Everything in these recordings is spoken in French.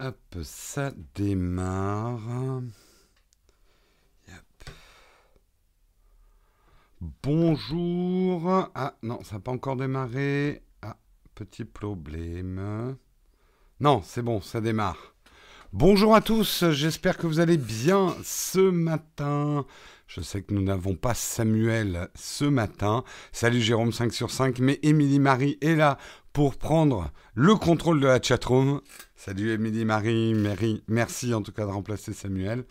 Hop, ça démarre. Yep. Bonjour. Ah non, ça n'a pas encore démarré. Ah, petit problème. Non, c'est bon, ça démarre. Bonjour à tous, j'espère que vous allez bien ce matin. Je sais que nous n'avons pas Samuel ce matin. Salut Jérôme 5/5, mais Émilie-Marie est là pour prendre le contrôle de la chatroom. Salut Émilie-Marie, merci en tout cas de remplacer Samuel.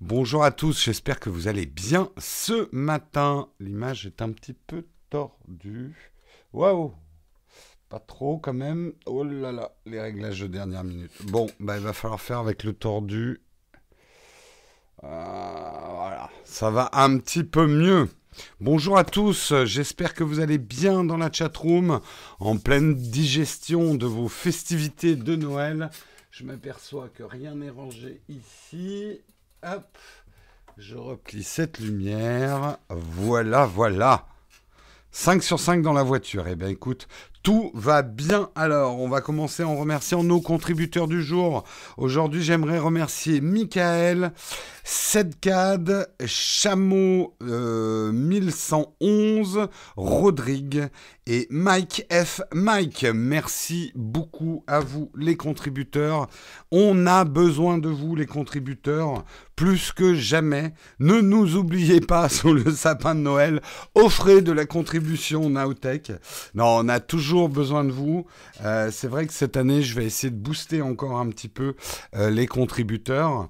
Bonjour à tous, j'espère que vous allez bien ce matin. L'image est un petit peu tordue. Waouh! Pas trop quand même. Oh là là, les réglages de dernière minute. Bon, bah, il va falloir faire avec le tordu. Voilà, ça va un petit peu mieux. Bonjour à tous, j'espère que vous allez bien dans la chatroom, en pleine digestion de vos festivités de Noël. Je m'aperçois que rien n'est rangé ici. Hop, je replie cette lumière. Voilà, voilà. 5/5 dans la voiture. Eh bien, écoute, tout va bien. Alors, on va commencer en remerciant nos contributeurs du jour. Aujourd'hui, j'aimerais remercier Michael, Sedcad, Chameau 1111, Rodrigue et Mike F. Mike. Merci beaucoup à vous, les contributeurs. On a besoin de vous, les contributeurs, plus que jamais. Ne nous oubliez pas sous le sapin de Noël. Offrez de la contribution Nowtech. Non, on a toujours besoin de vous. C'est vrai que cette année, je vais essayer de booster encore un petit peu les contributeurs.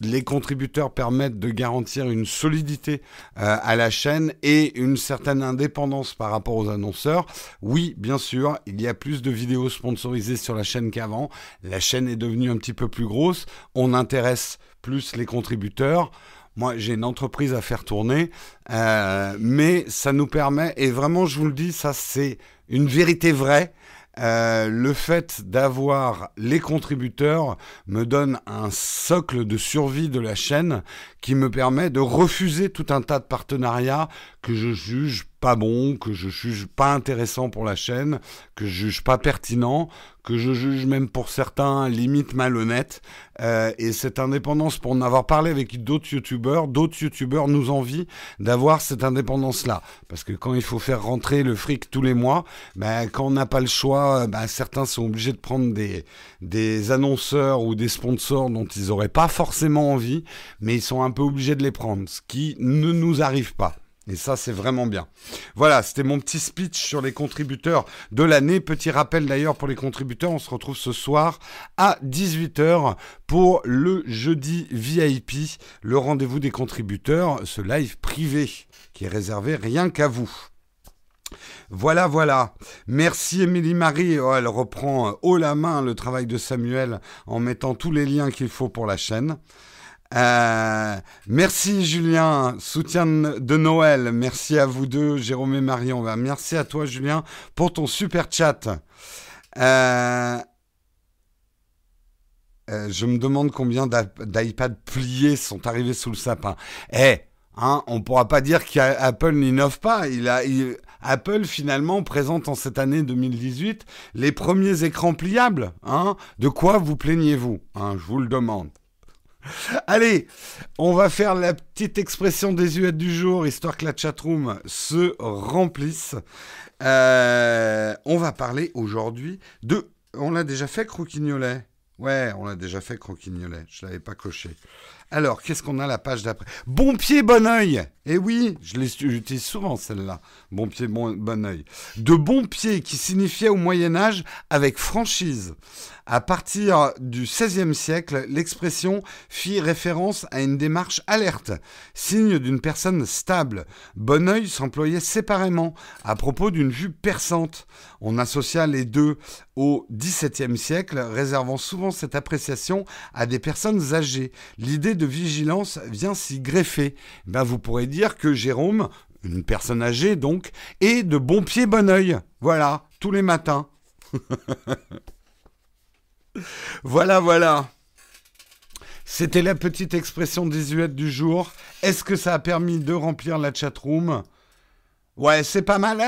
Les contributeurs permettent de garantir une solidité à la chaîne et une certaine indépendance par rapport aux annonceurs. Oui, bien sûr, il y a plus de vidéos sponsorisées sur la chaîne qu'avant. La chaîne est devenue un petit peu plus grosse. On intéresse plus les contributeurs. Moi, j'ai une entreprise à faire tourner, mais ça nous permet, et vraiment, je vous le dis, ça, c'est une vérité vraie. Le fait d'avoir les contributeurs me donne un socle de survie de la chaîne qui me permet de refuser tout un tas de partenariats que je juge pas bons, que je juge pas intéressants pour la chaîne, que je juge pas pertinents, que je juge même pour certains limite malhonnêtes. Et cette indépendance, pour en avoir parlé avec d'autres youtubeurs nous envient d'avoir cette indépendance-là. Parce que quand il faut faire rentrer le fric tous les mois, bah, quand on n'a pas le choix, bah, certains sont obligés de prendre des annonceurs ou des sponsors dont ils n'auraient pas forcément envie, mais ils sont un peu obligés de les prendre, ce qui ne nous arrive pas. Et ça, c'est vraiment bien. Voilà, c'était mon petit speech sur les contributeurs de l'année. Petit rappel d'ailleurs pour les contributeurs, on se retrouve ce soir à 18 h pour le jeudi VIP, le rendez-vous des contributeurs, ce live privé qui est réservé rien qu'à vous. Voilà, voilà. Merci Émilie-Marie. Oh, elle reprend haut la main le travail de Samuel en mettant tous les liens qu'il faut pour la chaîne. Merci Julien, soutien de Noël, merci à vous deux, Jérôme et Marion. Merci à toi Julien pour ton super chat. Je me demande combien d'iPad pliés sont arrivés sous le sapin. Hein, on ne pourra pas dire qu'Apple n'innove pas. Apple, finalement, présente en cette année 2018 les premiers écrans pliables. Hein. De quoi vous plaignez-vous, hein, je vous le demande. Allez, on va faire la petite expression désuète du jour, histoire que la chatroom se remplisse. On va parler aujourd'hui de... On l'a déjà fait, croquignolet. Ouais, on l'a déjà fait, croquignolet. Je ne l'avais pas coché. Alors, qu'est-ce qu'on a la page d'après? Bon pied, bon oeil. Eh oui, je l'utilise souvent, celle-là. Bon pied, bon oeil. De bon pied qui signifiait au Moyen-Âge avec franchise. À partir du XVIe siècle, l'expression fit référence à une démarche alerte, signe d'une personne stable. Bon oeil s'employait séparément, à propos d'une vue perçante. On associa les deux au XVIIe siècle, réservant souvent cette appréciation à des personnes âgées. L'idée de vigilance vient s'y greffer. Ben, vous pourrez dire que Jérôme, une personne âgée donc, est de bon pied, bon oeil. Voilà, tous les matins. Voilà, voilà. C'était la petite expression désuète du jour. Est-ce que ça a permis de remplir la chatroom? Ouais, c'est pas mal.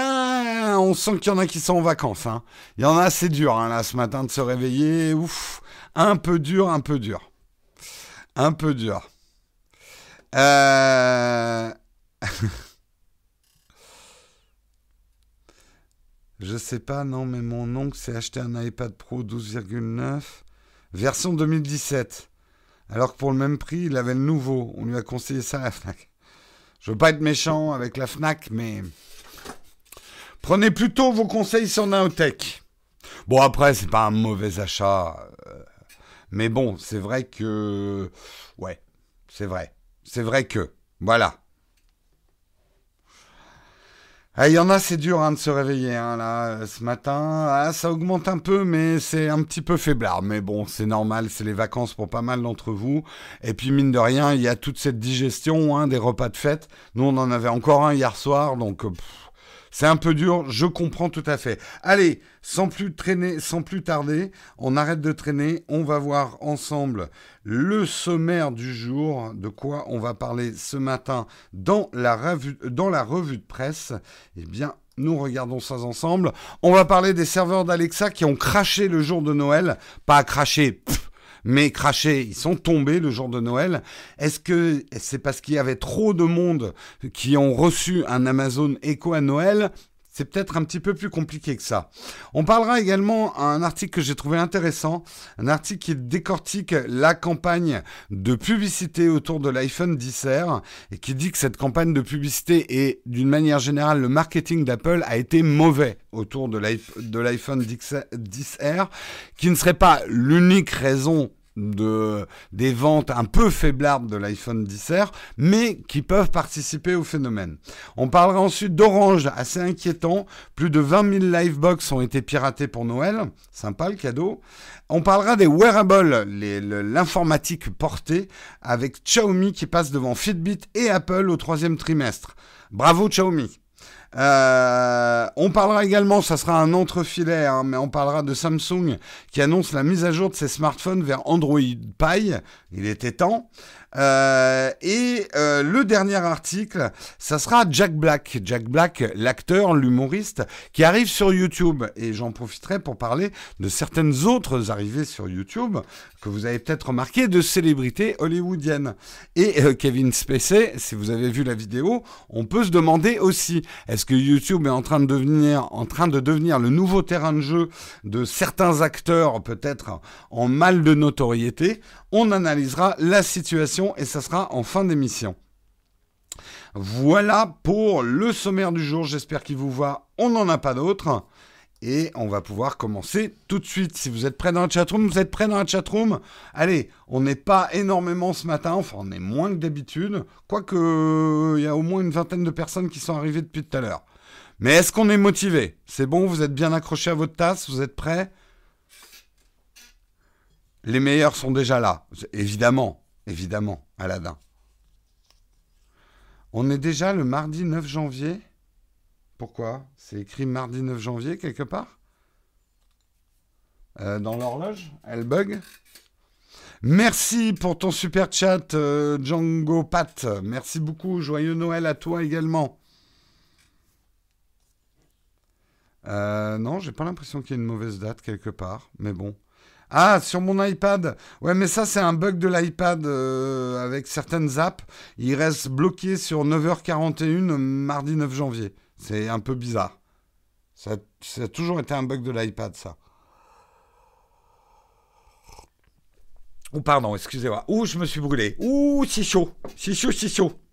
matin, on sent qu'il y en a qui sont en vacances. Hein. Il y en a, c'est dur, hein, là, ce matin, de se réveiller. Ouf, un peu dur. Je sais pas, non, mais mon oncle s'est acheté un iPad Pro 12,9, version 2017. Alors que pour le même prix, il avait le nouveau. On lui a conseillé ça à la Fnac. Je veux pas être méchant avec la Fnac, mais... Prenez plutôt vos conseils sur Nowtech. Bon, après, c'est pas un mauvais achat. Mais bon, c'est vrai que... Ouais, c'est vrai. C'est vrai que... Voilà. Ah, il y en a, c'est dur hein, de se réveiller, hein, là, ce matin. Ah, ça augmente un peu, mais c'est un petit peu faiblard. Mais bon, c'est normal, c'est les vacances pour pas mal d'entre vous. Et puis, mine de rien, il y a toute cette digestion hein, des repas de fête. Nous, on en avait encore un hier soir, donc c'est un peu dur. Je comprends tout à fait. Allez, sans plus tarder, on arrête de traîner. On va voir ensemble le sommaire du jour, de quoi on va parler ce matin dans la revue de presse. Eh bien, nous regardons ça ensemble. On va parler des serveurs d'Alexa qui ont craché le jour de Noël. Pas craché, mais craché. Ils sont tombés le jour de Noël. Est-ce que c'est parce qu'il y avait trop de monde qui ont reçu un Amazon Echo à Noël ? C'est peut-être un petit peu plus compliqué que ça. On parlera également d'un article que j'ai trouvé intéressant, un article qui décortique la campagne de publicité autour de l'iPhone XR et qui dit que cette campagne de publicité et d'une manière générale le marketing d'Apple a été mauvais autour de l'iPhone XR, qui ne serait pas l'unique raison des ventes un peu faiblardes de l'iPhone XR, mais qui peuvent participer au phénomène. On parlera ensuite d'Orange, assez inquiétant. Plus de 20 000 Livebox ont été piratés pour Noël. Sympa le cadeau. On parlera des wearables, l'informatique portée, avec Xiaomi qui passe devant Fitbit et Apple au 3e trimestre. Bravo Xiaomi. On parlera également, ça sera un entrefilet, hein, mais on parlera de Samsung qui annonce la mise à jour de ses smartphones vers Android Pie. Il était temps. Et le dernier article, ça sera Jack Black. Jack Black, l'acteur, l'humoriste, qui arrive sur YouTube. Et j'en profiterai pour parler de certaines autres arrivées sur YouTube que vous avez peut-être remarqué de célébrités hollywoodiennes. Et Kevin Spacey, si vous avez vu la vidéo, on peut se demander aussi, est-ce que YouTube est en train de devenir le nouveau terrain de jeu de certains acteurs, peut-être en mal de notoriété ? On analysera la situation et ça sera en fin d'émission. Voilà pour le sommaire du jour. J'espère qu'il vous va. On n'en a pas d'autres. Et on va pouvoir commencer tout de suite. Si vous êtes prêts dans la chatroom, allez, on n'est pas énormément ce matin. Enfin, on est moins que d'habitude. Quoique, il y a au moins une vingtaine de personnes qui sont arrivées depuis tout à l'heure. Mais est-ce qu'on est motivé ? C'est bon, vous êtes bien accrochés à votre tasse, vous êtes prêts ? Les meilleurs sont déjà là, évidemment, Aladdin. On est déjà le mardi 9 janvier. Pourquoi ? C'est écrit mardi 9 janvier quelque part ? Dans l'horloge ? Elle bug ? Merci pour ton super chat, Django Pat. Merci beaucoup, joyeux Noël à toi également. Non, j'ai pas l'impression qu'il y ait une mauvaise date quelque part, mais bon. Ah, sur mon iPad. Ouais, mais ça, c'est un bug de l'iPad avec certaines apps. Il reste bloqué sur 9h41, mardi 9 janvier. C'est un peu bizarre. Ça a toujours été un bug de l'iPad, ça. Oh, pardon, excusez-moi. Ouh, je me suis brûlé. Ouh, c'est chaud.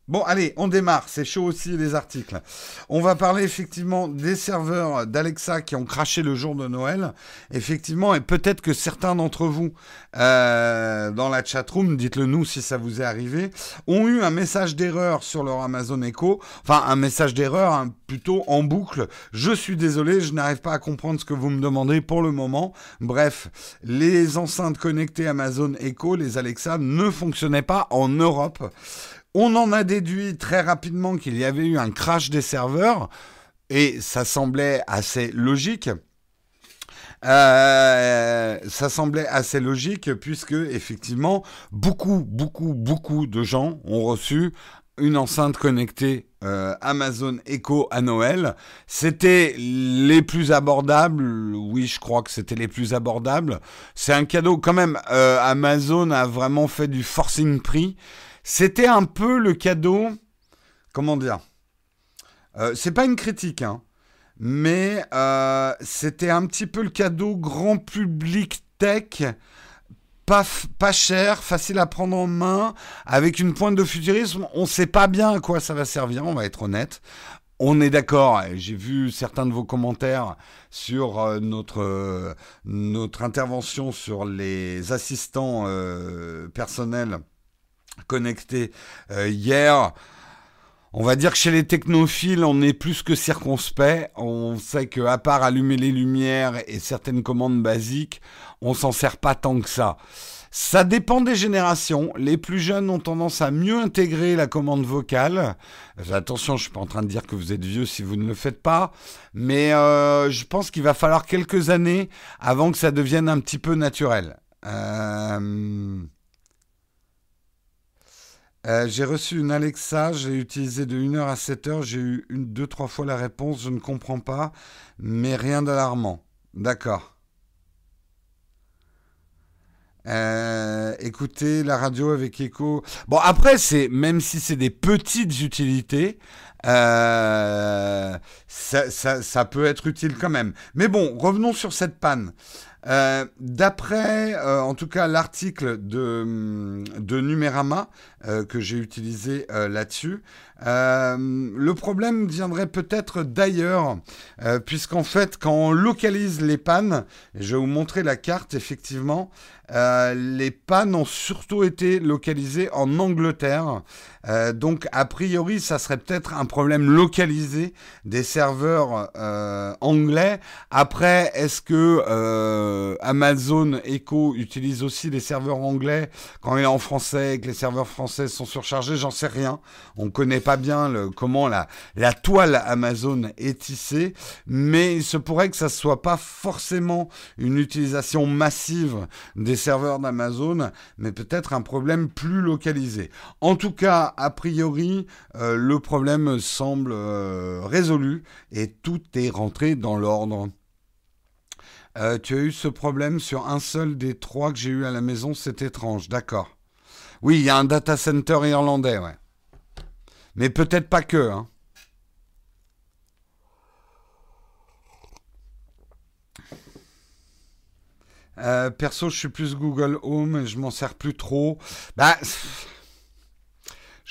Bon, allez, on démarre. C'est chaud aussi, les articles. On va parler effectivement des serveurs d'Alexa qui ont craché le jour de Noël. Effectivement, et peut-être que certains d'entre vous, dans la chatroom, dites-le nous si ça vous est arrivé, ont eu un message d'erreur sur leur Amazon Echo. Enfin, un message d'erreur hein, plutôt en boucle. Je suis désolé, je n'arrive pas à comprendre ce que vous me demandez pour le moment. Bref, les enceintes connectées Amazon Echo, les Alexa, ne fonctionnaient pas en Europe. On en a déduit très rapidement qu'il y avait eu un crash des serveurs et ça semblait assez logique. puisque effectivement beaucoup de gens ont reçu une enceinte connectée Amazon Echo à Noël. C'était les plus abordables. Oui, je crois que c'était les plus abordables. C'est un cadeau quand même. Amazon a vraiment fait du forcing prix. C'était un peu le cadeau... Comment dire ? C'est pas une critique, hein, mais c'était un petit peu le cadeau grand public tech... Pas cher, facile à prendre en main, avec une pointe de futurisme. On ne sait pas bien à quoi ça va servir, on va être honnête. On est d'accord, j'ai vu certains de vos commentaires sur notre intervention sur les assistants personnels connectés hier. On va dire que chez les technophiles, on est plus que circonspect. On sait qu'à part allumer les lumières et certaines commandes basiques, on s'en sert pas tant que ça. Ça dépend des générations. Les plus jeunes ont tendance à mieux intégrer la commande vocale. Attention, je ne suis pas en train de dire que vous êtes vieux si vous ne le faites pas. Mais je pense qu'il va falloir quelques années avant que ça devienne un petit peu naturel. J'ai reçu une Alexa, j'ai utilisé de 1h à 7h, j'ai eu 2-3 fois la réponse, je ne comprends pas, mais rien d'alarmant. D'accord. Écoutez, la radio avec Echo... Bon, après, même si c'est des petites utilités, ça peut être utile quand même. Mais bon, revenons sur cette panne. D'après, en tout cas, l'article de Numérama que j'ai utilisé là-dessus, le problème viendrait peut-être d'ailleurs, puisqu'en fait, quand on localise les pannes, je vais vous montrer la carte, effectivement, les pannes ont surtout été localisées en Angleterre. Donc, a priori, ça serait peut-être un problème localisé des serveurs anglais. Après, est-ce que... Amazon Echo utilise aussi les serveurs anglais quand il est en français et que les serveurs français sont surchargés, j'en sais rien. On ne connaît pas bien comment la toile Amazon est tissée, mais il se pourrait que ça ne soit pas forcément une utilisation massive des serveurs d'Amazon, mais peut-être un problème plus localisé. En tout cas, a priori, le problème semble résolu et tout est rentré dans l'ordre. Tu as eu ce problème sur un seul des 3 que j'ai eu à la maison, c'est étrange, d'accord. Oui, il y a un data center irlandais, ouais. Mais peut-être pas que, hein. Perso, je suis plus Google Home et je m'en sers plus trop. Bah...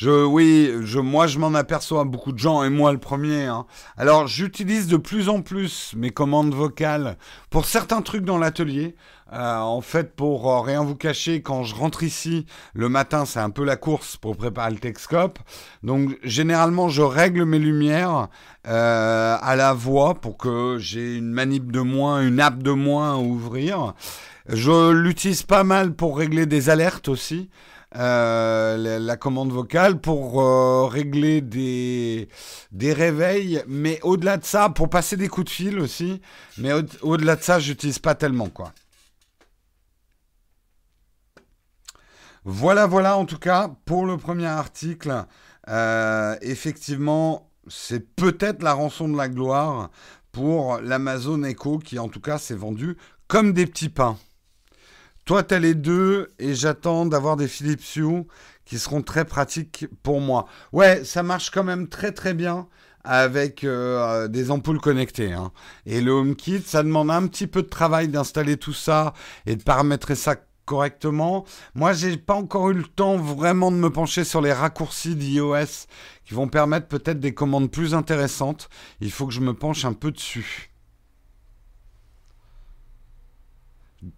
Moi, je m'en aperçois, beaucoup de gens, et moi le premier. Hein. Alors, j'utilise de plus en plus mes commandes vocales pour certains trucs dans l'atelier. En fait, pour rien vous cacher, quand je rentre ici, le matin, c'est un peu la course pour préparer le Techscope. Donc, généralement, je règle mes lumières à la voix pour que j'ai une manip de moins, une app de moins à ouvrir. Je l'utilise pas mal pour régler des alertes aussi. La commande vocale pour régler des réveils, mais au-delà de ça, pour passer des coups de fil aussi, mais au-delà de ça, j'utilise pas tellement, quoi. Voilà, en tout cas, pour le premier article, effectivement, c'est peut-être la rançon de la gloire pour l'Amazon Echo, qui en tout cas s'est vendu comme des petits pains. Toi, t'as les deux et j'attends d'avoir des Philips Hue qui seront très pratiques pour moi. Ouais, ça marche quand même très bien avec des ampoules connectées. Hein. Et le HomeKit, ça demande un petit peu de travail d'installer tout ça et de paramétrer ça correctement. Moi, j'ai pas encore eu le temps vraiment de me pencher sur les raccourcis d'iOS qui vont permettre peut-être des commandes plus intéressantes. Il faut que je me penche un peu dessus.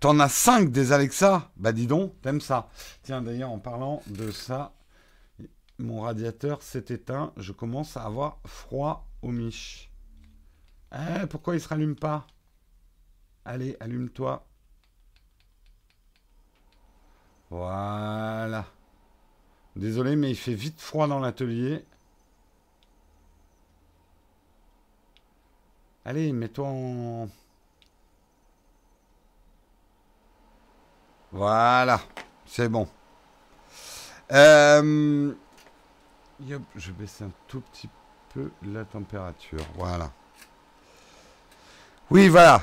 T'en as 5 des Alexa? Bah dis donc, t'aimes ça. Tiens, d'ailleurs, en parlant de ça, mon radiateur s'est éteint. Je commence à avoir froid aux miches. Pourquoi il se rallume pas? Allez, allume-toi. Voilà. Désolé, mais il fait vite froid dans l'atelier. Allez, mets-toi en... Voilà, c'est bon. Yop, je baisse un tout petit peu la température. Voilà. Oui, voilà.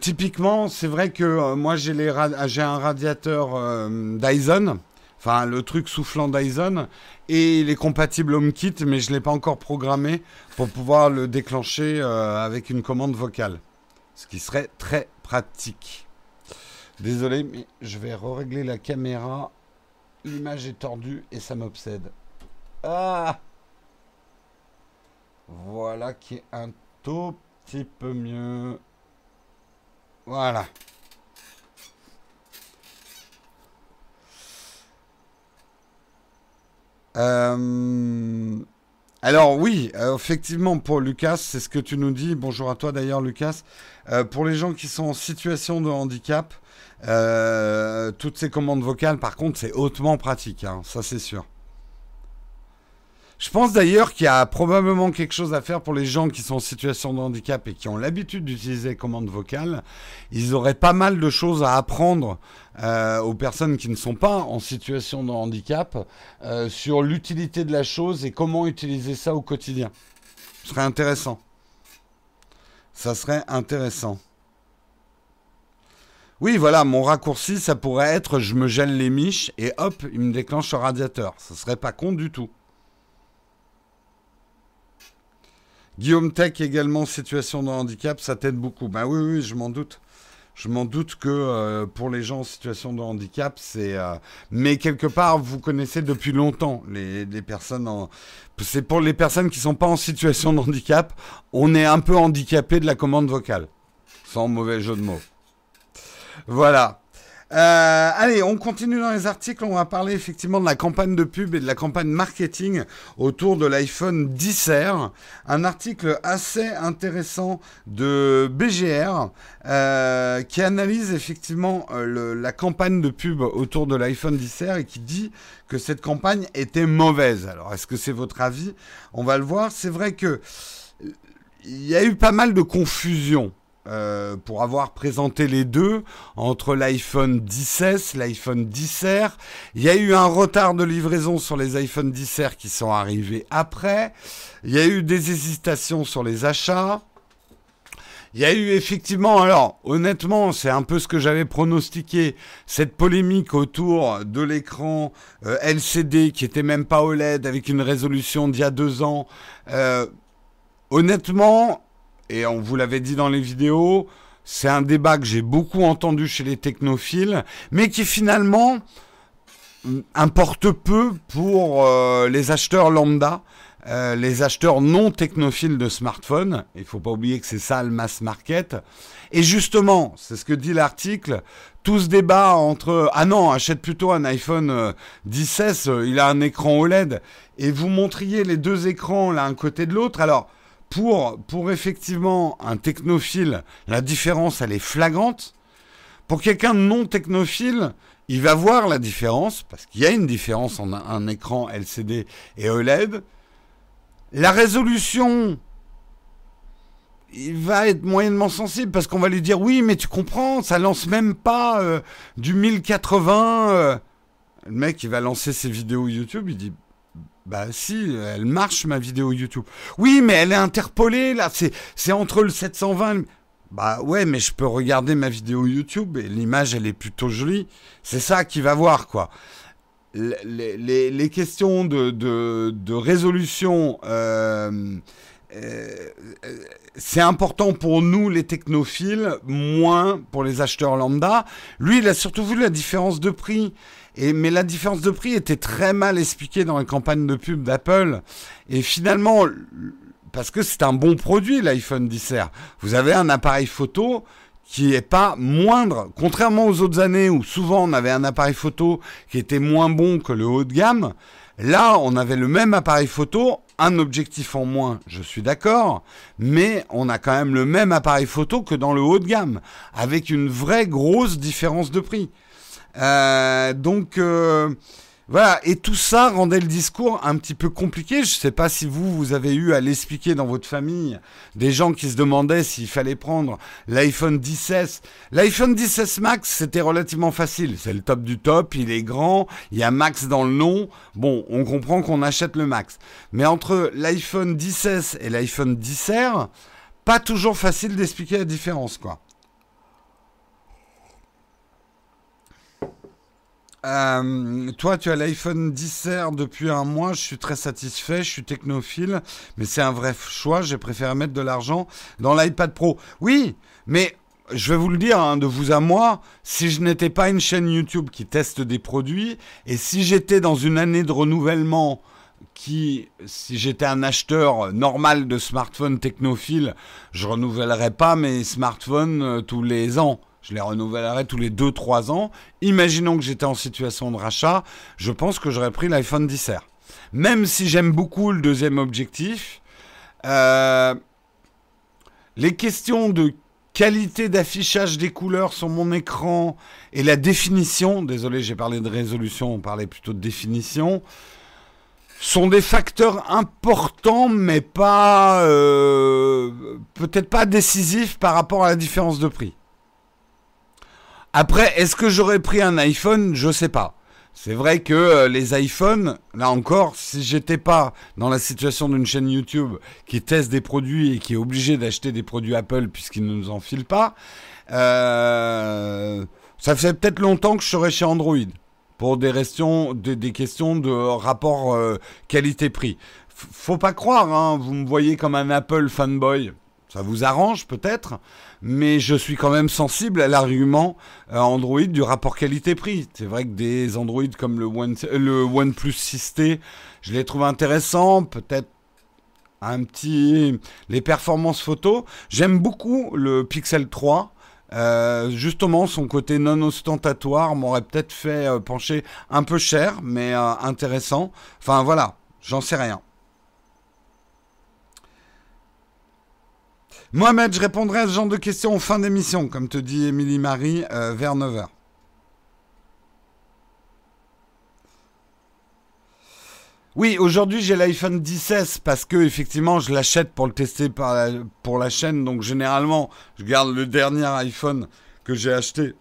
Typiquement, c'est vrai que moi, j'ai un radiateur Dyson. Enfin, le truc soufflant Dyson. Et il est compatible HomeKit, mais je ne l'ai pas encore programmé pour pouvoir le déclencher avec une commande vocale. Ce qui serait très pratique. Désolé, mais je vais régler la caméra. L'image est tordue et ça m'obsède. Ah! Voilà qui est un tout petit peu mieux. Voilà. Alors oui, effectivement pour Lucas, c'est ce que tu nous dis. Bonjour à toi d'ailleurs Lucas. Pour les gens qui sont en situation de handicap, toutes ces commandes vocales par contre c'est hautement pratique, hein, ça c'est sûr. Je pense d'ailleurs qu'il y a probablement quelque chose à faire pour les gens qui sont en situation de handicap et qui ont l'habitude d'utiliser les commandes vocales. Ils auraient pas mal de choses à apprendre aux personnes qui ne sont pas en situation de handicap sur l'utilité de la chose et comment utiliser ça au quotidien. Ce serait intéressant. Ça serait intéressant. Oui, voilà, mon raccourci, ça pourrait être je me gèle les miches et hop, il me déclenche le radiateur. Ce serait pas con du tout. Guillaume Tech également, situation de handicap, ça t'aide beaucoup. Ben oui, je m'en doute. Je m'en doute que pour les gens en situation de handicap, c'est... Mais quelque part, vous connaissez depuis longtemps les personnes en... C'est pour les personnes qui ne sont pas en situation de handicap, on est un peu handicapé de la commande vocale. Sans mauvais jeu de mots. Voilà. Allez, on continue dans les articles. On va parler effectivement de la campagne de pub et de la campagne marketing autour de l'iPhone XR. Un article assez intéressant de BGR qui analyse effectivement la campagne de pub autour de l'iPhone XR et qui dit que cette campagne était mauvaise. Alors, est-ce que c'est votre avis? On va le voir. C'est vrai que il y a eu pas mal de confusion. Pour avoir présenté les deux entre l'iPhone XS, l'iPhone XR, il y a eu un retard de livraison sur les iPhone XR qui sont arrivés après, il y a eu des hésitations sur les achats, il y a eu effectivement, alors honnêtement c'est un peu ce que j'avais pronostiqué, cette polémique autour de l'écran LCD qui était même pas OLED avec une résolution d'il y a 2 ans, honnêtement. Et on vous l'avait dit dans les vidéos, c'est un débat que j'ai beaucoup entendu chez les technophiles, mais qui finalement importe peu pour les acheteurs lambda, les acheteurs non technophiles de smartphones. Il ne faut pas oublier que c'est ça le mass market. Et justement, c'est ce que dit l'article, tout ce débat entre « Ah non, achète plutôt un iPhone XS, il a un écran OLED », et vous montriez les deux écrans l'un à côté de l'autre. Alors, Pour effectivement un technophile, la différence, elle est flagrante. Pour quelqu'un de non technophile, il va voir la différence, parce qu'il y a une différence en un écran LCD et OLED. La résolution, il va être moyennement sensible, parce qu'on va lui dire « Oui, mais tu comprends, ça lance même pas du 1080. » Le mec, il va lancer ses vidéos YouTube, il dit... Bah si, elle marche ma vidéo YouTube. Oui, mais elle est interpolée, là, c'est entre le 720... Et... Bah ouais, mais je peux regarder ma vidéo YouTube et l'image, elle est plutôt jolie. C'est ça qu'il va voir, quoi. Les questions de résolution, c'est important pour nous, les technophiles, moins pour les acheteurs lambda. Lui, il a surtout vu la différence de prix. Mais la différence de prix était très mal expliquée dans les campagnes de pub d'Apple. Et finalement, parce que c'est un bon produit, l'iPhone XR, vous avez un appareil photo qui n'est pas moindre. Contrairement aux autres années où souvent on avait un appareil photo qui était moins bon que le haut de gamme, là on avait le même appareil photo, un objectif en moins, je suis d'accord, mais on a quand même le même appareil photo que dans le haut de gamme, avec une vraie grosse différence de prix. Donc Voilà, et tout ça rendait le discours un petit peu compliqué. Je ne sais pas si vous, vous avez eu à l'expliquer dans votre famille, des gens qui se demandaient s'il fallait prendre l'iPhone XS. L'iPhone XS Max, c'était relativement facile. C'est le top du top, il est grand, il y a Max dans le nom. Bon, on comprend qu'on achète le Max. Mais entre l'iPhone XS et l'iPhone XR, pas toujours facile d'expliquer la différence, quoi. Toi, tu as l'iPhone XR depuis un mois, je suis très satisfait, je suis technophile, mais c'est un vrai choix, j'ai préféré mettre de l'argent dans l'iPad Pro. Oui, mais je vais vous le dire, hein, de vous à moi, si je n'étais pas une chaîne YouTube qui teste des produits, et si j'étais dans une année de renouvellement, si j'étais un acheteur normal de smartphones technophiles, je renouvellerais pas mes smartphones tous les ans. Je les renouvellerai tous les 2-3 ans. Imaginons que j'étais en situation de rachat, je pense que j'aurais pris l'iPhone XR. Même si j'aime beaucoup le deuxième objectif, les questions de qualité d'affichage des couleurs sur mon écran et la définition, désolé j'ai parlé de résolution, on parlait plutôt de définition, sont des facteurs importants mais pas peut-être pas décisifs par rapport à la différence de prix. Après, est-ce que j'aurais pris un iPhone? Je sais pas. C'est vrai que les iPhones, là encore, si j'étais pas dans la situation d'une chaîne YouTube qui teste des produits et qui est obligée d'acheter des produits Apple puisqu'ils ne nous en filent pas, ça fait peut-être longtemps que je serais chez Android pour des questions de rapport qualité-prix. Faut pas croire, hein, vous me voyez comme un Apple fanboy. Ça vous arrange peut-être, mais je suis quand même sensible à l'argument Android du rapport qualité-prix. C'est vrai que des Android comme le OnePlus 6T, je les trouve intéressants, peut-être les performances photo. J'aime beaucoup le Pixel 3. Justement, son côté non ostentatoire m'aurait peut-être fait pencher un peu cher, mais intéressant. Enfin voilà, j'en sais rien. Mohamed, je répondrai à ce genre de questions en fin d'émission, comme te dit Émilie-Marie, vers 9h. Oui, aujourd'hui, j'ai l'iPhone XS parce que, effectivement, je l'achète pour le tester pour la chaîne. Donc, généralement, je garde le dernier iPhone que j'ai acheté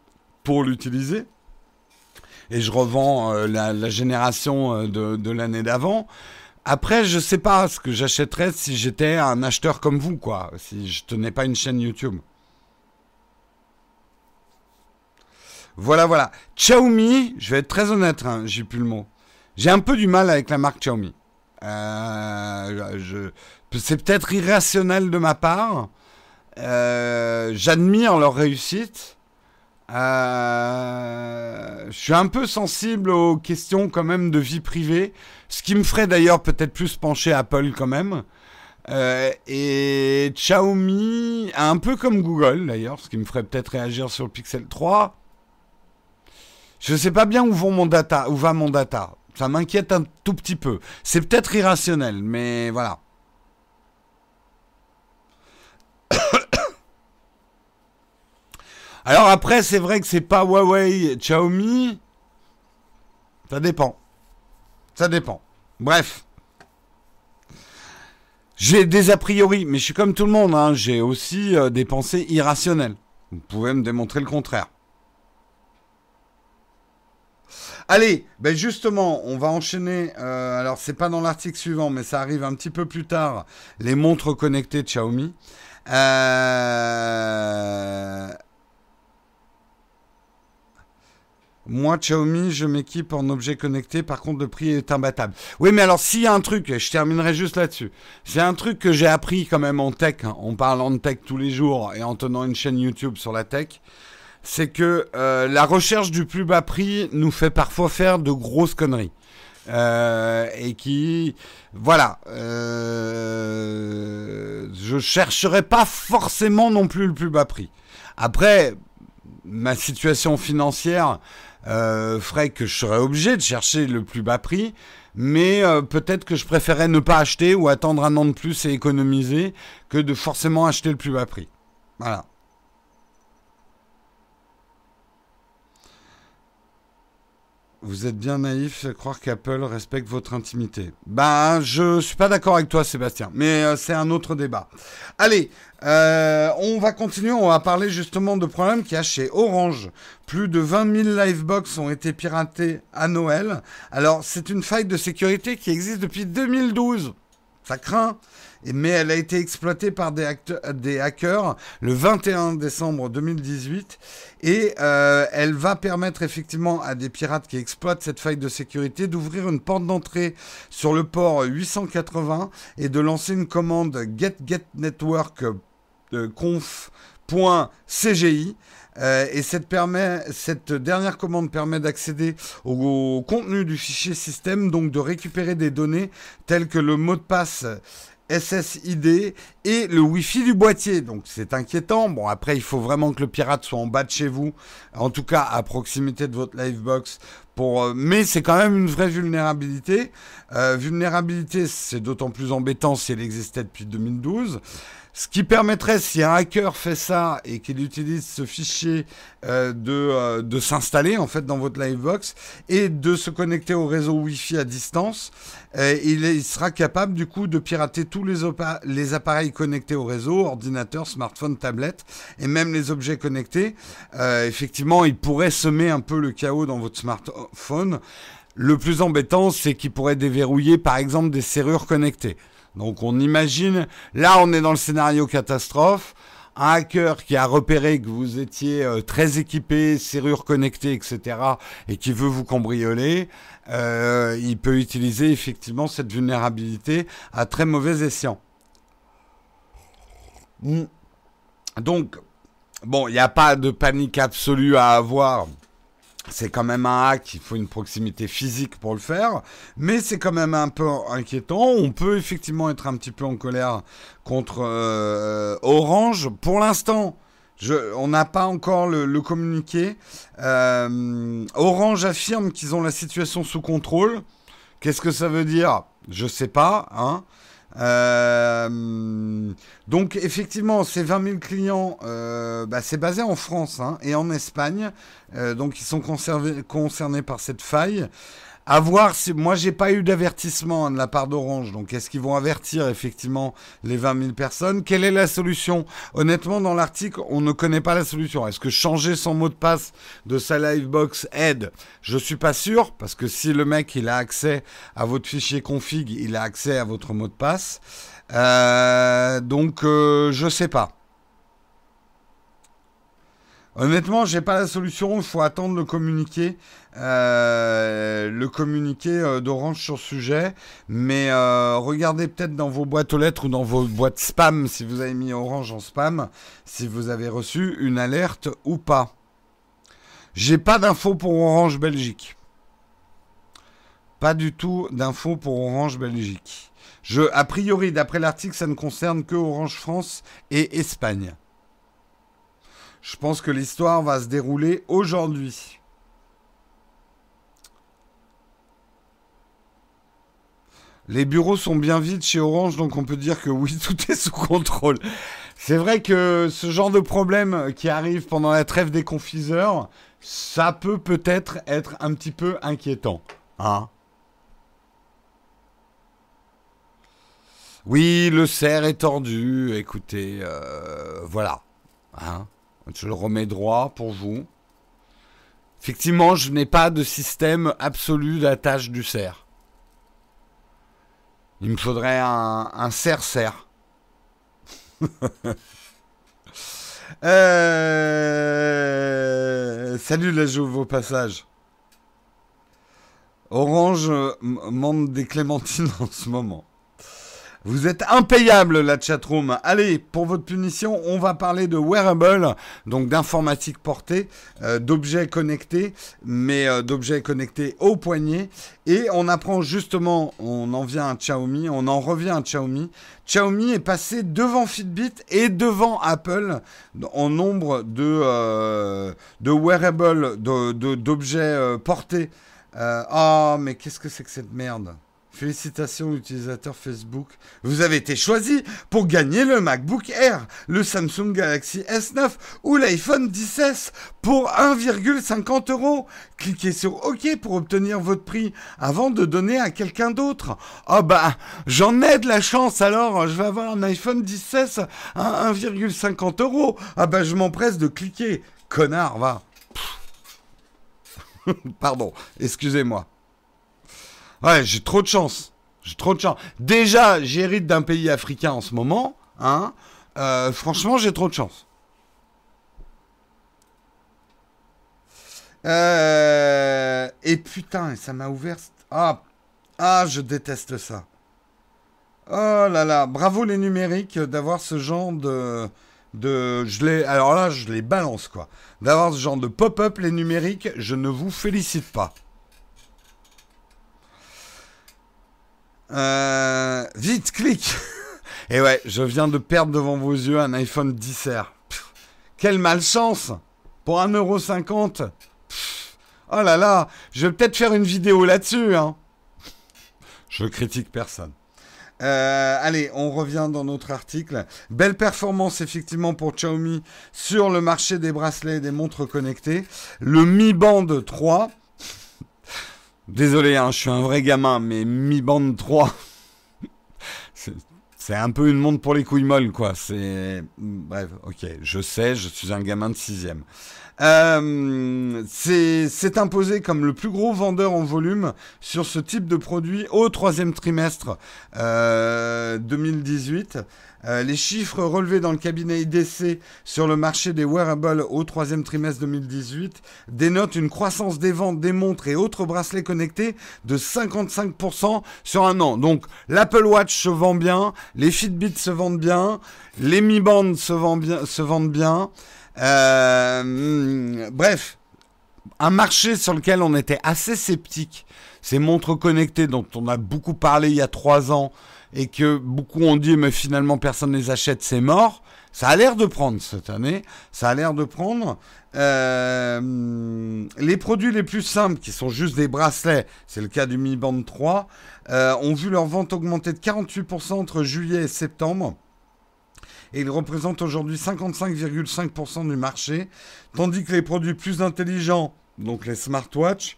pour l'utiliser. Et je revends la génération de l'année d'avant. Après, je sais pas ce que j'achèterais si j'étais un acheteur comme vous, quoi. Si je tenais pas une chaîne YouTube. Voilà, voilà. Xiaomi, je vais être très honnête, hein, j'ai plus le mot. J'ai un peu du mal avec la marque Xiaomi. C'est peut-être irrationnel de ma part. J'admire leur réussite. Je suis un peu sensible aux questions quand même de vie privée, ce qui me ferait d'ailleurs peut-être plus pencher Apple quand même. Et Xiaomi, un peu comme Google d'ailleurs, ce qui me ferait peut-être réagir sur le Pixel 3. Je sais pas bien où va mon data. Ça m'inquiète un tout petit peu. C'est peut-être irrationnel, mais voilà. Alors après, c'est vrai que c'est pas Huawei, Xiaomi. Ça dépend. Ça dépend. Bref. J'ai des a priori, mais je suis comme tout le monde, hein. J'ai aussi des pensées irrationnelles. Vous pouvez me démontrer le contraire. Allez, ben justement, on va enchaîner. Alors, c'est pas dans l'article suivant, mais ça arrive un petit peu plus tard. Les montres connectées de Xiaomi. Moi, Xiaomi, je m'équipe en objet connecté. Par contre, le prix est imbattable. Oui, mais alors, s'il y a un truc, et je terminerai juste là-dessus. C'est un truc que j'ai appris quand même en tech, hein, en parlant de tech tous les jours et en tenant une chaîne YouTube sur la tech. C'est que la recherche du plus bas prix nous fait parfois faire de grosses conneries. Et qui... Voilà. Je chercherai pas forcément non plus le plus bas prix. Après, ma situation financière ferait que je serais obligé de chercher le plus bas prix, mais peut-être que je préférais ne pas acheter ou attendre un an de plus et économiser que de forcément acheter le plus bas prix. Voilà. Vous êtes bien naïf à croire qu'Apple respecte votre intimité. Ben, je suis pas d'accord avec toi, Sébastien, mais c'est un autre débat. Allez, on va continuer, on va parler justement de problèmes qu'il y a chez Orange. Plus de 20 000 Livebox ont été piratés à Noël. Alors, c'est une faille de sécurité qui existe depuis 2012. Ça craint, mais elle a été exploitée par des hackers le 21 décembre 2018 et elle va permettre effectivement à des pirates qui exploitent cette faille de sécurité d'ouvrir une porte d'entrée sur le port 880 et de lancer une commande getNetwork.conf.cgi. Et cette dernière commande permet d'accéder au contenu du fichier système, donc de récupérer des données telles que le mot de passe SSID et le Wi-Fi du boîtier. Donc c'est inquiétant. Bon, après, il faut vraiment que le pirate soit en bas de chez vous, en tout cas à proximité de votre Livebox. Mais c'est quand même une vraie vulnérabilité. Vulnérabilité, c'est d'autant plus embêtant si elle existait depuis 2012. Ce qui permettrait, si un hacker fait ça et qu'il utilise ce fichier, de s'installer en fait dans votre Livebox et de se connecter au réseau Wi-Fi à distance, il sera capable du coup de pirater tous les appareils connectés au réseau, ordinateurs, smartphones, tablettes et même les objets connectés. Effectivement, il pourrait semer un peu le chaos dans votre smartphone. Le plus embêtant, c'est qu'il pourrait déverrouiller par exemple des serrures connectées. Donc on imagine, là on est dans le scénario catastrophe, un hacker qui a repéré que vous étiez très équipé, serrure connectée, etc., et qui veut vous cambrioler, il peut utiliser effectivement cette vulnérabilité à très mauvais escient. Donc, bon, il n'y a pas de panique absolue à avoir. C'est quand même un hack, il faut une proximité physique pour le faire, mais c'est quand même un peu inquiétant. On peut effectivement être un petit peu en colère contre Orange. Pour l'instant, on n'a pas encore le communiqué. Orange affirme qu'ils ont la situation sous contrôle. Qu'est-ce que ça veut dire? Je sais pas, hein. Donc effectivement ces 20 000 clients c'est basé en France hein, et en Espagne, donc ils sont concernés par cette faille. À voir, si moi j'ai pas eu d'avertissement hein, de la part d'Orange, donc est-ce qu'ils vont avertir effectivement les 20 000 personnes? Quelle est la solution? Honnêtement, dans l'article on ne connaît pas la solution. Est-ce que changer son mot de passe de sa Livebox aide? Je suis pas sûr, parce que si le mec il a accès à votre fichier config, il a accès à votre mot de passe, donc je sais pas. Honnêtement, j'ai pas la solution. Il faut attendre le communiqué d'Orange sur ce sujet. Mais regardez peut-être dans vos boîtes aux lettres ou dans vos boîtes spam, si vous avez mis Orange en spam, si vous avez reçu une alerte ou pas. J'ai pas d'infos pour Orange Belgique. Pas du tout d'infos pour Orange Belgique. A priori, d'après l'article, ça ne concerne que Orange France et Espagne. Je pense que l'histoire va se dérouler aujourd'hui. Les bureaux sont bien vides chez Orange, donc on peut dire que oui, tout est sous contrôle. C'est vrai que ce genre de problème qui arrive pendant la trêve des confiseurs, ça peut peut-être être un petit peu inquiétant. Hein ? Oui, le cerf est tordu. Écoutez, voilà. Hein ? Je le remets droit pour vous. Effectivement, je n'ai pas de système absolu d'attache du cerf. Il me faudrait un cerf-cerf. Salut la Jouve au passage. Orange mande des clémentines en ce moment. Vous êtes impayable, la chatroom. Allez, pour votre punition, on va parler de wearable, donc d'informatique portée, d'objets connectés, mais d'objets connectés au poignet. Et on apprend justement, on en revient à Xiaomi. Xiaomi est passé devant Fitbit et devant Apple en nombre de wearables, d'objets portés. Mais qu'est-ce que c'est que cette merde ? Félicitations utilisateurs Facebook, vous avez été choisi pour gagner le MacBook Air, le Samsung Galaxy S9 ou l'iPhone XS pour 1,50 €. Cliquez sur OK pour obtenir votre prix avant de donner à quelqu'un d'autre. Oh bah, j'en ai de la chance alors, je vais avoir un iPhone XS à 1,50 €. Ah bah, je m'empresse de cliquer. Connard, va. Pardon, excusez-moi. Ouais, j'ai trop de chance. J'ai trop de chance. Déjà, j'hérite d'un pays africain en ce moment. Hein. Franchement, j'ai trop de chance. Et putain, ça m'a ouvert... Ah, je déteste ça. Oh là là, bravo les numériques d'avoir ce genre de... Alors là, je les balance, quoi. D'avoir ce genre de pop-up, les numériques, je ne vous félicite pas. Vite, clique. Et ouais, je viens de perdre devant vos yeux un iPhone XR. Pff, quelle malchance. Pour 1,50 €. Pff, oh là là, je vais peut-être faire une vidéo là-dessus. Hein. Je critique personne. Allez, on revient dans notre article. Belle performance effectivement pour Xiaomi sur le marché des bracelets et des montres connectées. Le Mi Band 3... Désolé, hein, je suis un vrai gamin, mais Mi Band 3, c'est un peu une montre pour les couilles molles, quoi. Bref, ok, je sais, je suis un gamin de 6e. C'est imposé comme le plus gros vendeur en volume sur ce type de produit au 3e trimestre 2018. Les chiffres relevés dans le cabinet IDC sur le marché des wearables au 3e trimestre 2018 dénotent une croissance des ventes des montres et autres bracelets connectés de 55% sur un an. Donc l'Apple Watch se vend bien, les Fitbit se vendent bien, les Mi Band se vendent bien. Bref, un marché sur lequel on était assez sceptique, ces montres connectées dont on a beaucoup parlé il y a 3 ans et que beaucoup ont dit mais finalement personne ne les achète, c'est mort. Ça a l'air de prendre cette année, ça a l'air de prendre. Les produits les plus simples, qui sont juste des bracelets, c'est le cas du Mi Band 3, ont vu leur vente augmenter de 48% entre juillet et septembre. Et ils représentent aujourd'hui 55,5% du marché, tandis que les produits plus intelligents, donc les smartwatches,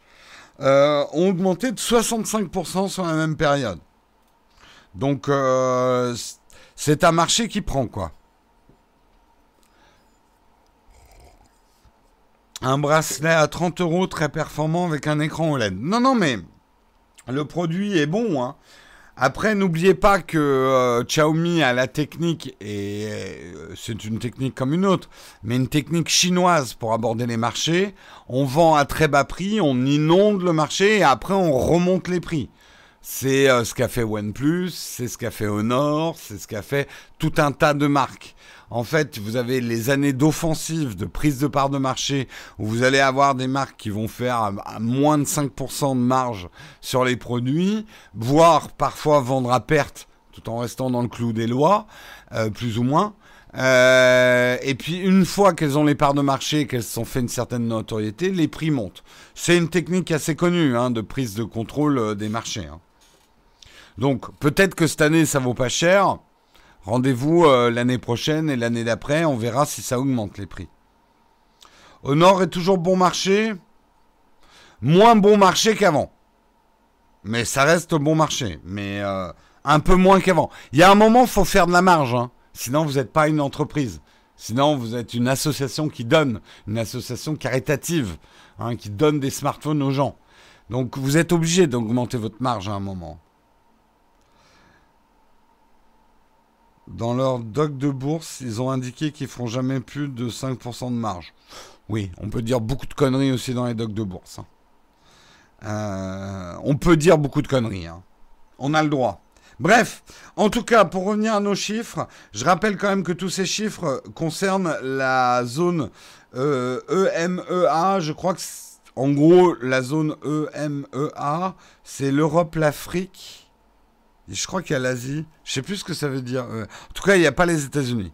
ont augmenté de 65% sur la même période. Donc, c'est un marché qui prend, quoi. Un bracelet à 30 € très performant avec un écran OLED. Non, mais le produit est bon, hein. Après, n'oubliez pas que Xiaomi a la technique, et c'est une technique comme une autre, mais une technique chinoise pour aborder les marchés. On vend à très bas prix, on inonde le marché, et après on remonte les prix. C'est ce qu'a fait OnePlus, c'est ce qu'a fait Honor, c'est ce qu'a fait tout un tas de marques. En fait, vous avez les années d'offensive, de prise de part de marché, où vous allez avoir des marques qui vont faire à moins de 5% de marge sur les produits, voire parfois vendre à perte, tout en restant dans le clou des lois, plus ou moins. Et puis, une fois qu'elles ont les parts de marché et qu'elles se sont fait une certaine notoriété, les prix montent. C'est une technique assez connue, hein, de prise de contrôle des marchés. Hein. Donc, peut-être que cette année, ça vaut pas cher. Rendez-vous l'année prochaine et l'année d'après, on verra si ça augmente les prix. Honor est toujours bon marché. Moins bon marché qu'avant. Mais ça reste bon marché. Mais un peu moins qu'avant. Il y a un moment, il faut faire de la marge. Hein. Sinon, vous n'êtes pas une entreprise. Sinon, vous êtes une association qui donne. Une association caritative. Hein, qui donne des smartphones aux gens. Donc, vous êtes obligé d'augmenter votre marge à un moment. Dans leur doc de bourse, ils ont indiqué qu'ils ne feront jamais plus de 5% de marge. Oui, on peut dire beaucoup de conneries aussi dans les docs de bourse. Hein. On peut dire beaucoup de conneries. Hein. On a le droit. Bref, en tout cas, pour revenir à nos chiffres, je rappelle quand même que tous ces chiffres concernent la zone EMEA. Je crois que, en gros, la zone EMEA, c'est l'Europe, l'Afrique... Je crois qu'il y a l'Asie. Je ne sais plus ce que ça veut dire. En tout cas, il n'y a pas les États-Unis.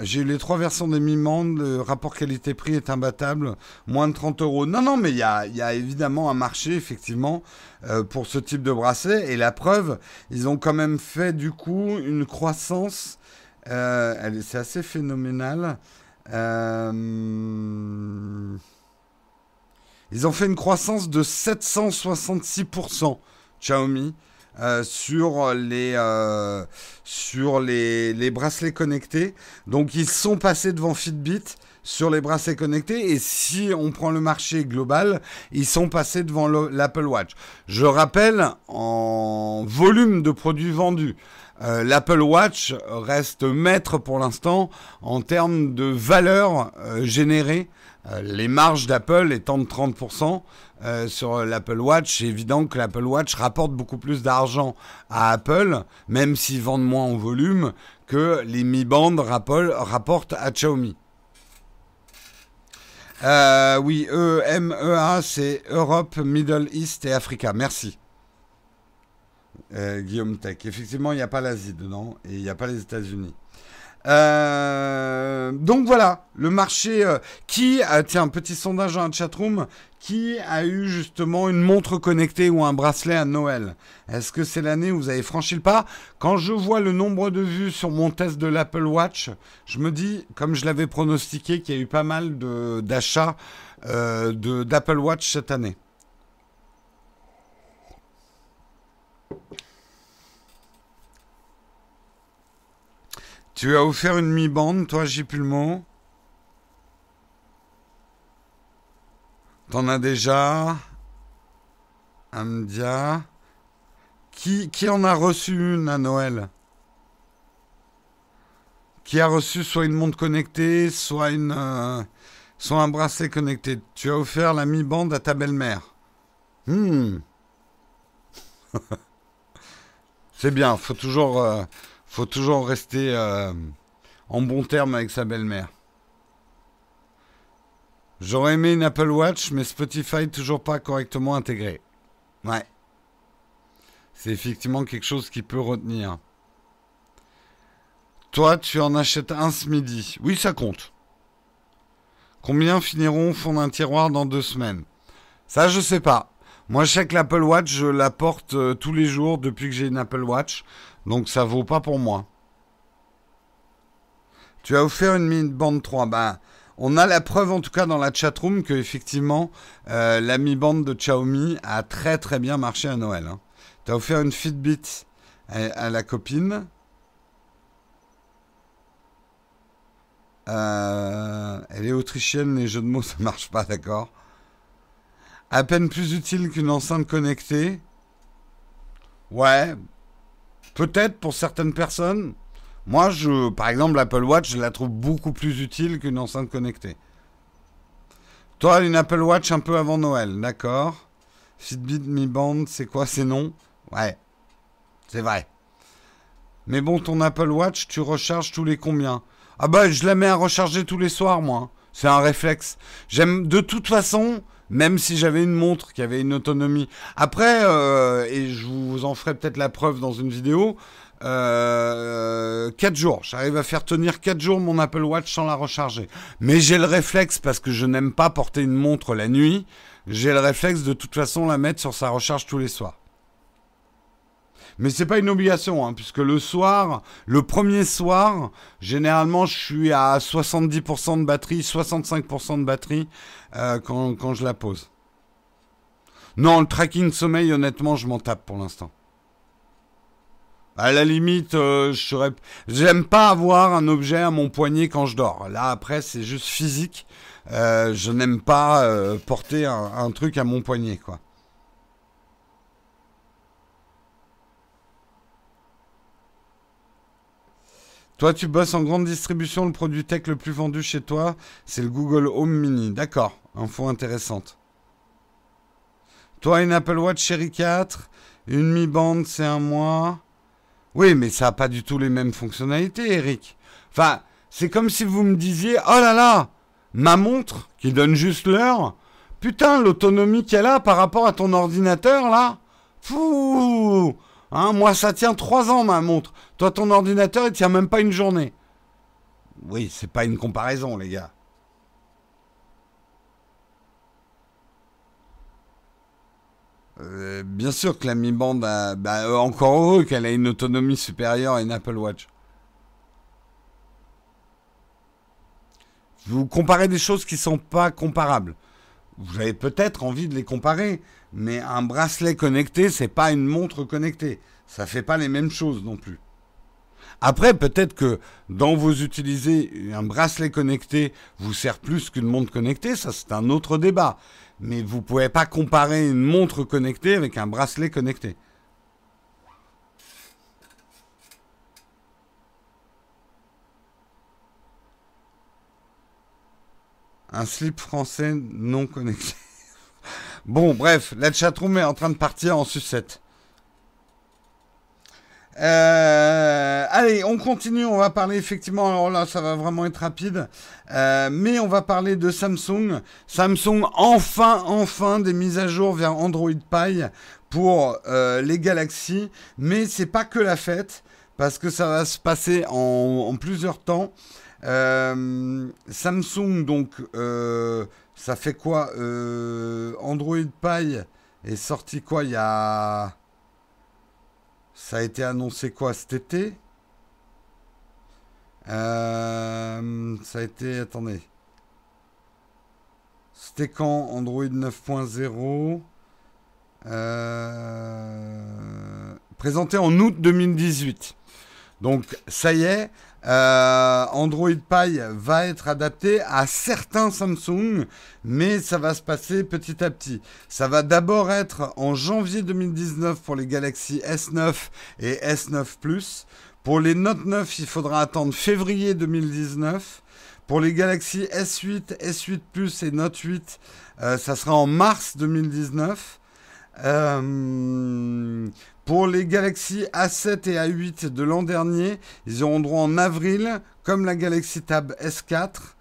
J'ai les trois versions des Mi Band, le rapport qualité-prix est imbattable, moins de 30 €. Non, non, mais il y a évidemment un marché, effectivement, pour ce type de bracelet. Et la preuve, ils ont quand même fait, du coup, une croissance. C'est assez phénoménal. Ils ont fait une croissance de 766%, Xiaomi. Sur les bracelets connectés. Donc, ils sont passés devant Fitbit sur les bracelets connectés. Et si on prend le marché global, ils sont passés devant l'Apple Watch. Je rappelle, en volume de produits vendus, l'Apple Watch reste maître pour l'instant en termes de valeur générée. Les marges d'Apple étant de 30% sur l'Apple Watch, c'est évident que l'Apple Watch rapporte beaucoup plus d'argent à Apple, même s'ils vendent moins en volume, que les Mi Band rapportent à Xiaomi. Oui, EMEA, c'est Europe, Middle East et Africa. Merci. Guillaume Tech. Effectivement, il n'y a pas l'Asie dedans et il n'y a pas les États-Unis. Donc voilà, le marché tiens, petit sondage dans la chatroom, qui a eu justement une montre connectée ou un bracelet à Noël? Est-ce que c'est l'année où vous avez franchi le pas? Quand je vois le nombre de vues sur mon test de l'Apple Watch, je me dis, comme je l'avais pronostiqué, qu'il y a eu pas mal d'achats d'Apple Watch cette année. Tu as offert une Mi Band, toi, j'ai plus le mot. T'en as déjà. Amdia. Qui en a reçu une à Noël? Qui a reçu soit une montre connectée, soit un bracelet connecté? Tu as offert la Mi Band à ta belle-mère. C'est bien, faut toujours rester en bon terme avec sa belle-mère. J'aurais aimé une Apple Watch, mais Spotify toujours pas correctement intégré. Ouais. C'est effectivement quelque chose qui peut retenir. Toi, tu en achètes un ce midi. Oui, ça compte. Combien finiront au fond d'un tiroir dans 2 semaines? Ça, je sais pas. Moi, je sais que l'Apple Watch, je la porte tous les jours depuis que j'ai une Apple Watch. Donc, ça vaut pas pour moi. Tu as offert une Mi Band 3. Bah, on a la preuve, en tout cas, dans la chatroom, que effectivement, la Mi Band de Xiaomi a très, très bien marché à Noël. Hein. Tu as offert une Fitbit à la copine. Elle est autrichienne, les jeux de mots, ça marche pas, d'accord. À peine plus utile qu'une enceinte connectée. Ouais. Peut-être pour certaines personnes. Moi, par exemple, l'Apple Watch, je la trouve beaucoup plus utile qu'une enceinte connectée. Toi, une Apple Watch un peu avant Noël, d'accord. Fitbit, Mi Band, c'est quoi? C'est non? Ouais, c'est vrai. Mais bon, ton Apple Watch, tu recharges tous les combien? Ah bah, je la mets à recharger tous les soirs, moi. C'est un réflexe. J'aime de toute façon... Même si j'avais une montre qui avait une autonomie. Après, et je vous en ferai peut-être la preuve dans une vidéo, 4 jours. J'arrive à faire tenir 4 jours mon Apple Watch sans la recharger. Mais j'ai le réflexe, parce que je n'aime pas porter une montre la nuit, j'ai le réflexe de toute façon la mettre sur sa recharge tous les soirs. Mais c'est pas une obligation, hein, puisque le premier soir, généralement, je suis à 70% de batterie, 65% de batterie quand je la pose. Non, le tracking sommeil, honnêtement, je m'en tape pour l'instant. À la limite, j'aime pas avoir un objet à mon poignet quand je dors. Là, après, c'est juste physique. Je n'aime pas porter un truc à mon poignet, quoi. Toi, tu bosses en grande distribution, le produit tech le plus vendu chez toi, c'est le Google Home Mini. D'accord, info intéressante. Toi, une Apple Watch Series 4, une Mi Band, c'est 1 mois. Oui, mais ça n'a pas du tout les mêmes fonctionnalités, Eric. Enfin, c'est comme si vous me disiez, oh là là, ma montre, qui donne juste l'heure, putain, l'autonomie qu'elle a par rapport à ton ordinateur, là. Fouh. Hein, moi, ça tient 3 ans, ma montre. Toi, ton ordinateur, il tient même pas une journée. Oui, c'est pas une comparaison, les gars. Bien sûr que la Mi Band a... Bah, encore heureux qu'elle a une autonomie supérieure à une Apple Watch. Vous comparez des choses qui ne sont pas comparables. Vous avez peut-être envie de les comparer, mais un bracelet connecté, c'est pas une montre connectée. Ça fait pas les mêmes choses non plus. Après, peut-être que dans vous utilisez, un bracelet connecté vous sert plus qu'une montre connectée, ça c'est un autre débat. Mais vous pouvez pas comparer une montre connectée avec un bracelet connecté. Un slip français non connecté. Bon, bref, la chatroom est en train de partir en sucette. Allez, on continue, on va parler effectivement, alors là ça va vraiment être rapide, mais on va parler de Samsung. Samsung enfin des mises à jour vers Android Pie pour les galaxies, mais c'est pas que la fête, parce que ça va se passer en plusieurs temps. Samsung donc, ça fait quoi, Android Pie est sorti quoi il y a... Ça a été annoncé quoi cet été? Ça a été... Attendez. C'était quand Android 9.0? Présenté en août 2018. Donc ça y est, Android Pie va être adapté à certains Samsung, mais ça va se passer petit à petit. Ça va d'abord être en janvier 2019 pour les Galaxy S9 et S9+. Pour les Note 9, il faudra attendre février 2019. Pour les Galaxy S8, S8+, et Note 8, ça sera en mars 2019. Pour les Galaxy A7 et A8 de l'an dernier, ils auront droit en avril, comme la Galaxy Tab S4.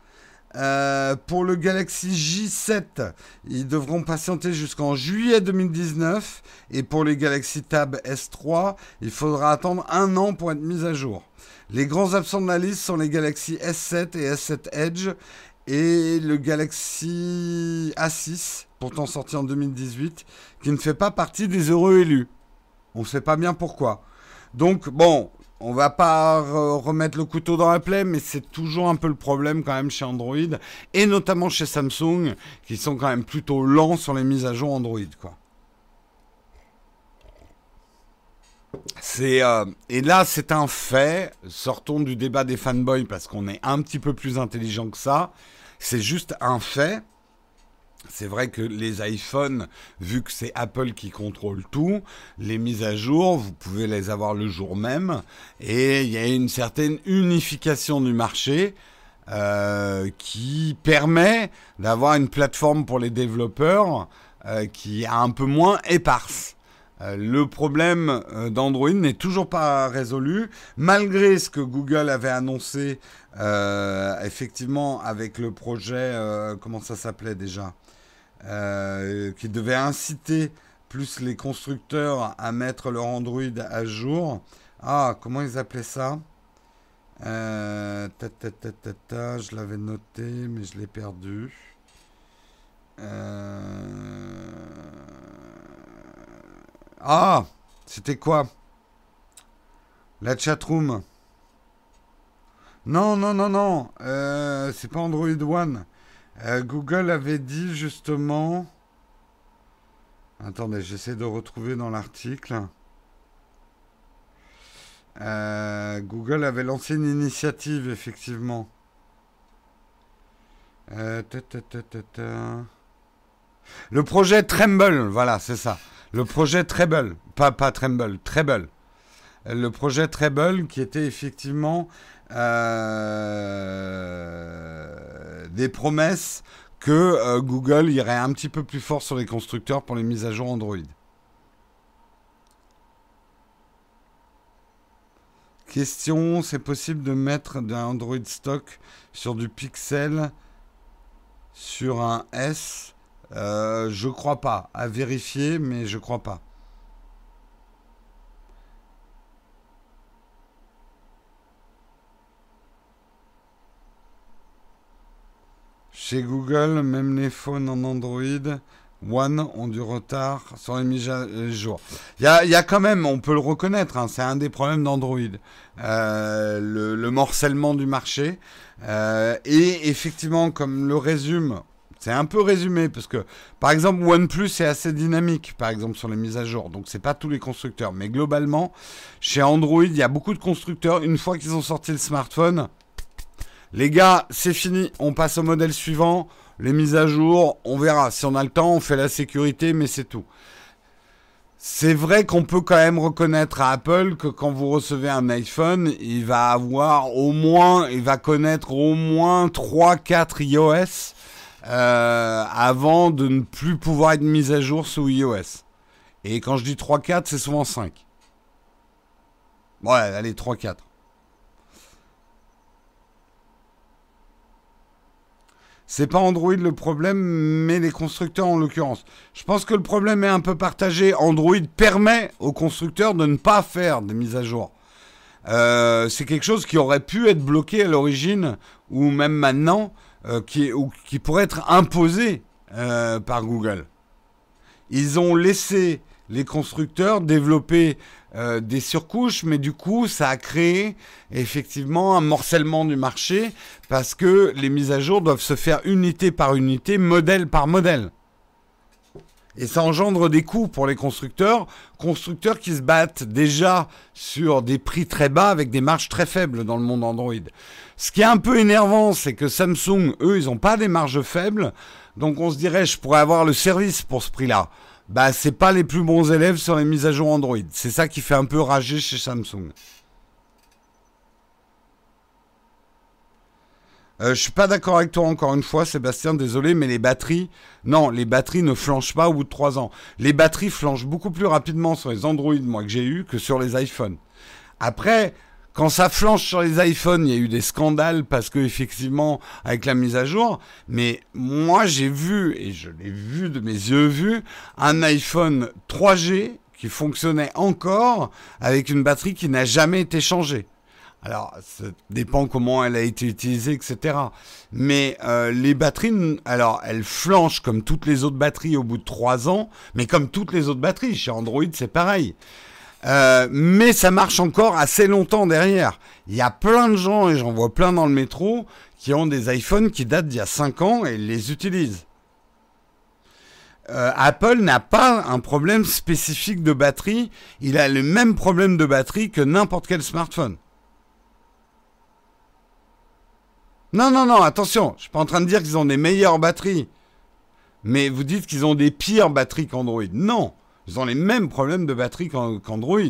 Pour le Galaxy J7, ils devront patienter jusqu'en juillet 2019. Et pour les Galaxy Tab S3, il faudra attendre 1 an pour être mis à jour. Les grands absents de la liste sont les Galaxy S7 et S7 Edge et le Galaxy A6, pourtant sorti en 2018, qui ne fait pas partie des heureux élus. On ne sait pas bien pourquoi. Donc, bon, on va pas remettre le couteau dans la plaie, mais c'est toujours un peu le problème quand même chez Android, et notamment chez Samsung, qui sont quand même plutôt lents sur les mises à jour Android, quoi. Et là, c'est un fait. Sortons du débat des fanboys, parce qu'on est un petit peu plus intelligent que ça. C'est juste un fait. C'est vrai que les iPhones, vu que c'est Apple qui contrôle tout, les mises à jour, vous pouvez les avoir le jour même. Et il y a une certaine unification du marché qui permet d'avoir une plateforme pour les développeurs qui est un peu moins éparse. Le problème d'Android n'est toujours pas résolu, malgré ce que Google avait annoncé effectivement avec le projet, comment ça s'appelait déjà ? Qui devait inciter plus les constructeurs à mettre leur Android à jour. Ah, comment ils appelaient ça ? Je l'avais noté, mais je l'ai perdu. Ah, c'était quoi ? La chatroom. Non. C'est pas Android One. Google avait dit justement... Attendez, j'essaie de retrouver dans l'article. Google avait lancé une initiative, effectivement. Le projet Tremble, voilà, c'est ça. Le projet Treble, Treble. Le projet Treble qui était effectivement... des promesses que Google irait un petit peu plus fort sur les constructeurs pour les mises à jour Android. Question, c'est possible de mettre d'un Android stock sur du Pixel, sur un S? Je crois pas. À vérifier, mais je crois pas. Chez Google, même les phones en Android One ont du retard sur les mises à jour. Il y a quand même, on peut le reconnaître, hein, c'est un des problèmes d'Android, le morcellement du marché. Et effectivement, comme le résume, c'est un peu résumé, parce que, par exemple, OnePlus est assez dynamique, par exemple, sur les mises à jour. Donc, c'est pas tous les constructeurs. Mais globalement, chez Android, il y a beaucoup de constructeurs. Une fois qu'ils ont sorti le smartphone, les gars, c'est fini, on passe au modèle suivant. Les mises à jour, on verra. Si on a le temps, on fait la sécurité, mais c'est tout. C'est vrai qu'on peut quand même reconnaître à Apple que quand vous recevez un iPhone, il va connaître au moins 3-4 iOS avant de ne plus pouvoir être mis à jour sous iOS. Et quand je dis 3-4, c'est souvent 5. Ouais, allez, 3-4. C'est pas Android le problème, mais les constructeurs en l'occurrence. Je pense que le problème est un peu partagé. Android permet aux constructeurs de ne pas faire des mises à jour. C'est quelque chose qui aurait pu être bloqué à l'origine, ou même maintenant, qui pourrait être imposé par Google. Ils ont laissé les constructeurs développer des surcouches, mais du coup, ça a créé effectivement un morcellement du marché parce que les mises à jour doivent se faire unité par unité, modèle par modèle. Et ça engendre des coûts pour les constructeurs qui se battent déjà sur des prix très bas avec des marges très faibles dans le monde Android. Ce qui est un peu énervant, c'est que Samsung, eux, ils n'ont pas des marges faibles, donc on se dirait, je pourrais avoir le service pour ce prix-là. Bah, c'est pas les plus bons élèves sur les mises à jour Android. C'est ça qui fait un peu rager chez Samsung. Je suis pas d'accord avec toi encore une fois, Sébastien, désolé, mais les batteries... Non, les batteries ne flanchent pas au bout de 3 ans. Les batteries flanchent beaucoup plus rapidement sur les Android, moi, que j'ai eu, que sur les iPhones. Après... Quand ça flanche sur les iPhones, il y a eu des scandales parce que effectivement, avec la mise à jour, mais moi j'ai vu, et je l'ai vu de mes yeux vus, un iPhone 3G qui fonctionnait encore avec une batterie qui n'a jamais été changée. Alors, ça dépend comment elle a été utilisée, etc. Mais les batteries, alors, elles flanchent comme toutes les autres batteries au bout de 3 ans, mais comme toutes les autres batteries, chez Android c'est pareil. Mais ça marche encore assez longtemps derrière. Il y a plein de gens, et j'en vois plein dans le métro, qui ont des iPhones qui datent d'il y a 5 ans et les utilisent. Apple n'a pas un problème spécifique de batterie. Il a le même problème de batterie que n'importe quel smartphone. Non, attention, je suis pas en train de dire qu'ils ont des meilleures batteries. Mais vous dites qu'ils ont des pires batteries qu'Android. Non! Ils ont les mêmes problèmes de batterie qu'Android.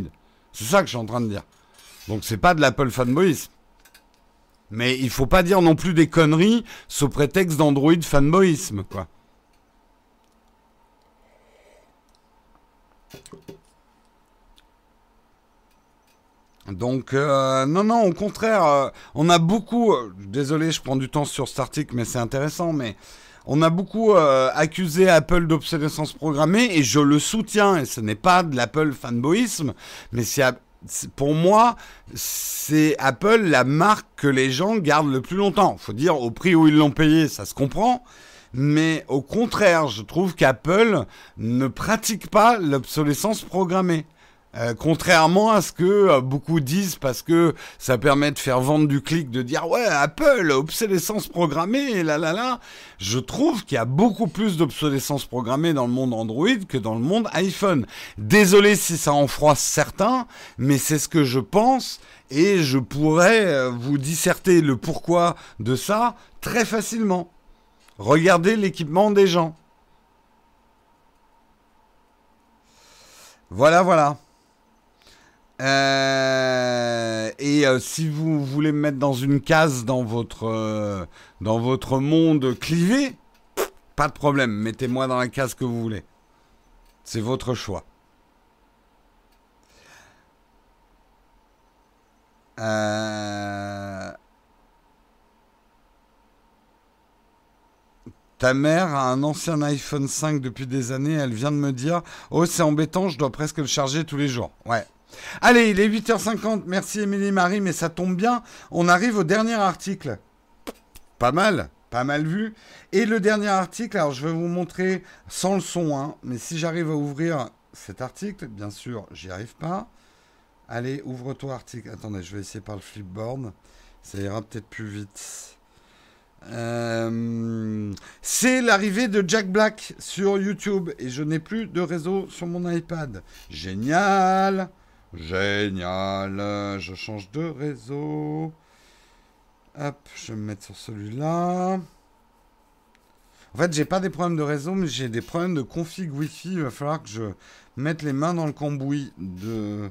C'est ça que je suis en train de dire. Donc, c'est pas de l'Apple fanboyisme. Mais il faut pas dire non plus des conneries sous prétexte d'Android fanboyisme, quoi. Donc, non, au contraire, on a beaucoup... désolé, je prends du temps sur cet article, mais c'est intéressant, mais... On a beaucoup accusé Apple d'obsolescence programmée et je le soutiens. Et ce n'est pas de l'Apple fanboyisme, mais pour moi, c'est Apple la marque que les gens gardent le plus longtemps. Il faut dire au prix où ils l'ont payé, ça se comprend. Mais au contraire, je trouve qu'Apple ne pratique pas l'obsolescence programmée. Contrairement à ce que beaucoup disent parce que ça permet de faire vendre du clic, de dire « Ouais, Apple, obsolescence programmée, ». Je trouve qu'il y a beaucoup plus d'obsolescence programmée dans le monde Android que dans le monde iPhone. Désolé si ça en froisse certains, mais c'est ce que je pense et je pourrais vous disserter le pourquoi de ça très facilement. Regardez l'équipement des gens. Voilà. Si vous voulez me mettre dans une case dans votre monde clivé, pas de problème, mettez-moi dans la case que vous voulez. C'est votre choix. Ta mère a un ancien iPhone 5 depuis des années, elle vient de me dire « Oh, c'est embêtant, je dois presque le charger tous les jours. » Ouais. Allez, il est 8h50, merci Émilie-Marie, mais ça tombe bien, on arrive au dernier article. Pas mal. pas mal vu. Et le dernier article, alors je vais vous montrer sans le son, hein, mais si j'arrive à ouvrir cet article, bien sûr, j'y arrive pas. Allez, ouvre-toi article. Attendez, je vais essayer par le flipboard. Ça ira peut-être plus vite. C'est l'arrivée de Jack Black sur YouTube et je n'ai plus de réseau sur mon iPad. Génial! Génial! Je change de réseau. Hop, je vais me mettre sur celui-là. En fait, j'ai pas des problèmes de réseau, mais j'ai des problèmes de config Wi-Fi. Il va falloir que je mette les mains dans le cambouis de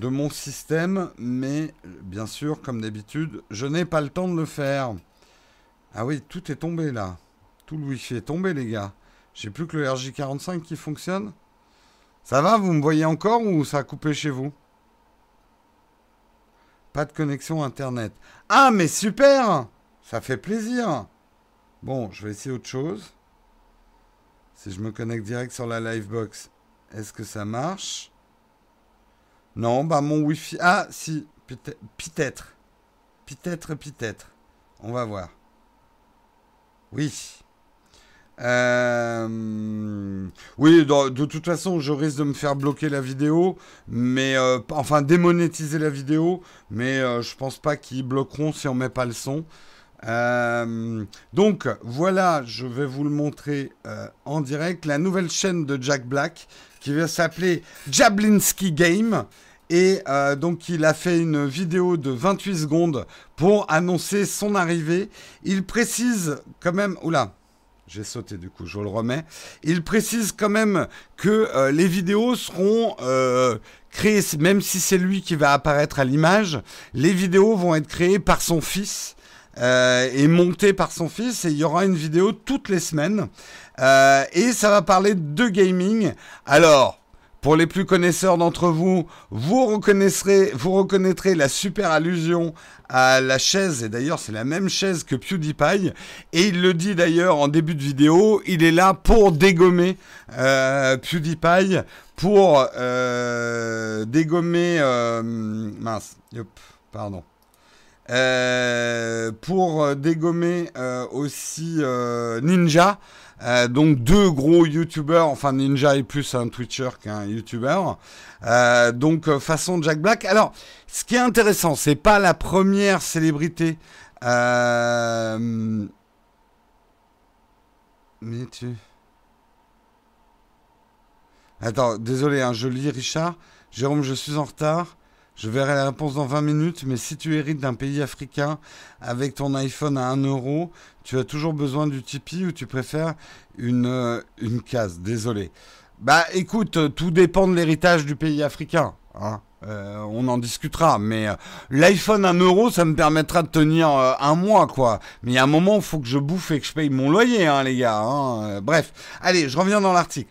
mon système. Mais bien sûr, comme d'habitude, je n'ai pas le temps de le faire. Ah oui, tout est tombé là. Tout le Wi-Fi est tombé, les gars. J'ai plus que le RJ45 qui fonctionne. Ça va, vous me voyez encore ou ça a coupé chez vous? Pas de connexion Internet. Ah, mais super! Ça fait plaisir. Bon, je vais essayer autre chose. Si je me connecte direct sur la Livebox, est-ce que ça marche? Non, bah mon Wi-Fi... Ah, si, peut-être. Peut-être. On va voir. Oui. Oui, de toute façon, je risque de me faire bloquer la vidéo, mais enfin démonétiser la vidéo, mais je pense pas qu'ils bloqueront si on met pas le son. Donc voilà, je vais vous le montrer en direct, la nouvelle chaîne de Jack Black qui va s'appeler Jablinski Game. Et donc il a fait une vidéo de 28 secondes pour annoncer son arrivée. Il précise quand même... Oula, j'ai sauté du coup, je le remets. Il précise quand même que les vidéos seront créées, même si c'est lui qui va apparaître à l'image, les vidéos vont être créées par son fils. Et monté par son fils, et il y aura une vidéo toutes les semaines, et ça va parler de gaming. Alors, pour les plus connaisseurs d'entre vous, vous reconnaîtrez la super allusion à la chaise, et d'ailleurs c'est la même chaise que PewDiePie, et il le dit d'ailleurs en début de vidéo, il est là pour dégommer PewDiePie, pour dégommer... mince, yop, pardon. Pour dégommer aussi Ninja, donc deux gros youtubeurs, enfin Ninja est plus un twitcher qu'un youtubeur, donc façon Jack Black. Alors ce qui est intéressant, c'est pas la première célébrité mais tu... Attends, désolé hein, je lis Richard. Jérôme, je suis en retard. Je verrai la réponse dans 20 minutes, mais si tu hérites d'un pays africain avec ton iPhone à 1 €, tu as toujours besoin du Tipeee ou tu préfères une case? Désolé. Bah écoute, tout dépend de l'héritage du pays africain. Hein. On en discutera, mais l'iPhone à 1 €, ça me permettra de tenir un mois, quoi. Mais il y a un moment, il faut que je bouffe et que je paye mon loyer, hein, les gars. Hein. Bref, allez, je reviens dans l'article.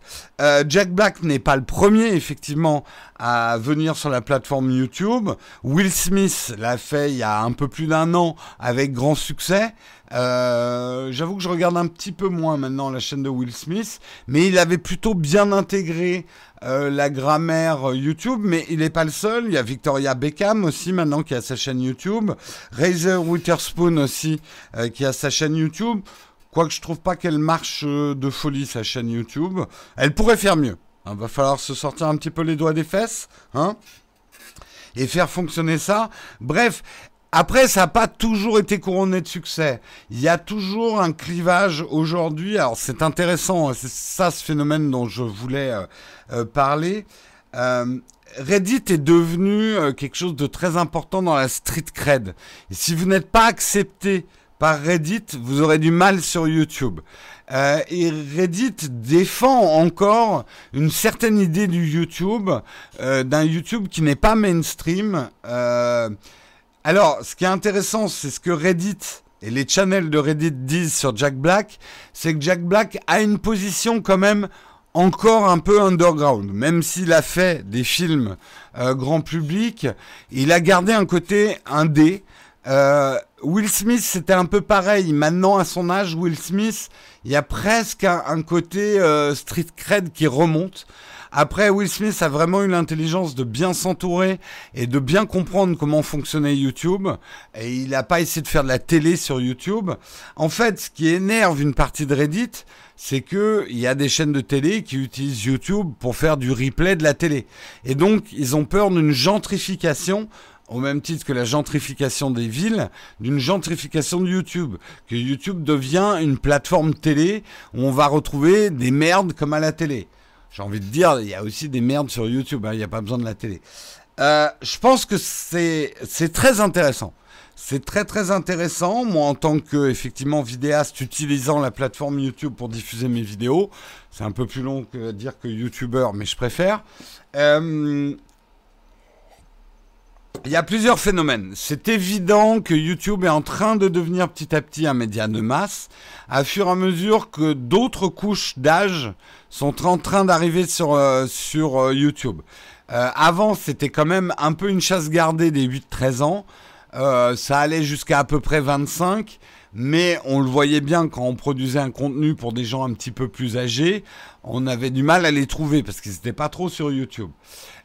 Jack Black n'est pas le premier, effectivement, à venir sur la plateforme YouTube. Will Smith l'a fait il y a un peu plus d'1 an avec grand succès. J'avoue que je regarde un petit peu moins maintenant la chaîne de Will Smith, mais il avait plutôt bien intégré la grammaire YouTube, mais il n'est pas le seul. Il y a Victoria Beckham aussi maintenant qui a sa chaîne YouTube, Razor Witherspoon aussi qui a sa chaîne YouTube, quoique je trouve pas qu'elle marche de folie sa chaîne YouTube, elle pourrait faire mieux. Il va falloir se sortir un petit peu les doigts des fesses, hein, et faire fonctionner ça. Bref, après, ça n'a pas toujours été couronné de succès. Il y a toujours un clivage aujourd'hui. Alors, c'est intéressant, c'est ça ce phénomène dont je voulais parler. Reddit est devenu quelque chose de très important dans la street cred. Et si vous n'êtes pas accepté par Reddit, vous aurez du mal sur YouTube. Et Reddit défend encore une certaine idée du YouTube, d'un YouTube qui n'est pas mainstream. Alors, ce qui est intéressant, c'est ce que Reddit et les channels de Reddit disent sur Jack Black, c'est que Jack Black a une position quand même encore un peu underground. Même s'il a fait des films grand public, il a gardé un côté indé. Will Smith, c'était un peu pareil. Maintenant, à son âge, Will Smith, il y a presque un côté street cred qui remonte. Après, Will Smith a vraiment eu l'intelligence de bien s'entourer et de bien comprendre comment fonctionnait YouTube. Et il n'a pas essayé de faire de la télé sur YouTube. En fait, ce qui énerve une partie de Reddit, c'est qu'il y a des chaînes de télé qui utilisent YouTube pour faire du replay de la télé. Et donc, ils ont peur d'une gentrification, au même titre que la gentrification des villes, d'une gentrification de YouTube. Que YouTube devient une plateforme télé où on va retrouver des merdes comme à la télé. J'ai envie de dire, il y a aussi des merdes sur YouTube, hein, il n'y a pas besoin de la télé. Je pense que c'est très intéressant. C'est très très intéressant. Moi, en tant que effectivement vidéaste utilisant la plateforme YouTube pour diffuser mes vidéos, c'est un peu plus long que dire que YouTubeur, mais je préfère. Il y a plusieurs phénomènes. C'est évident que YouTube est en train de devenir petit à petit un média de masse, à fur et à mesure que d'autres couches d'âge sont en train d'arriver sur YouTube. Avant, c'était quand même un peu une chasse gardée des 8-13 ans. Ça allait jusqu'à à peu près 25, mais on le voyait bien quand on produisait un contenu pour des gens un petit peu plus âgés, on avait du mal à les trouver parce qu'ils n'étaient pas trop sur YouTube.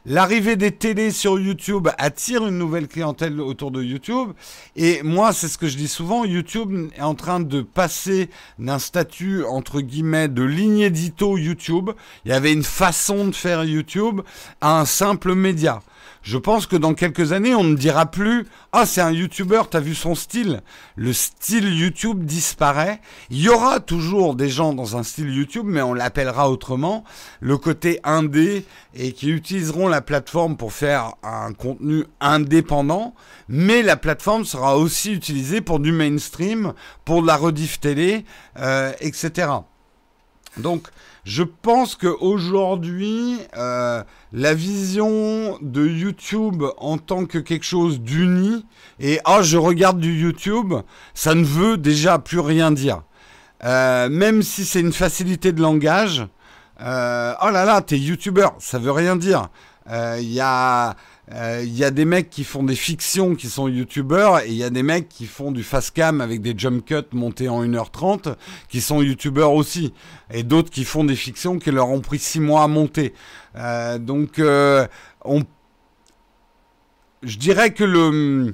L'arrivée des télés sur YouTube attire une nouvelle clientèle autour de YouTube. Et moi, c'est ce que je dis souvent, YouTube est en train de passer d'un statut, entre guillemets, de ligne édito YouTube. Il y avait une façon de faire YouTube à un simple média. Je pense que dans quelques années, on ne dira plus « Ah, c'est un YouTuber, t'as vu son style ?» Le style YouTube disparaît. Il y aura toujours des gens dans un style YouTube, mais on l'appellera autrement, le côté indé, et qui utiliseront la plateforme pour faire un contenu indépendant, mais la plateforme sera aussi utilisée pour du mainstream, pour de la rediff télé, etc. Donc, je pense qu'aujourd'hui, la vision de YouTube en tant que quelque chose d'uni, et « Ah, je regarde du YouTube », ça ne veut déjà plus rien dire. Même si c'est une facilité de langage, « Oh là là, t'es youtubeur », ça veut rien dire. Il y a des mecs qui font des fictions qui sont youtubeurs et il y a des mecs qui font du fast cam avec des jump cuts montés en 1h30 qui sont youtubeurs aussi, et d'autres qui font des fictions qui leur ont pris 6 mois à monter. Je dirais que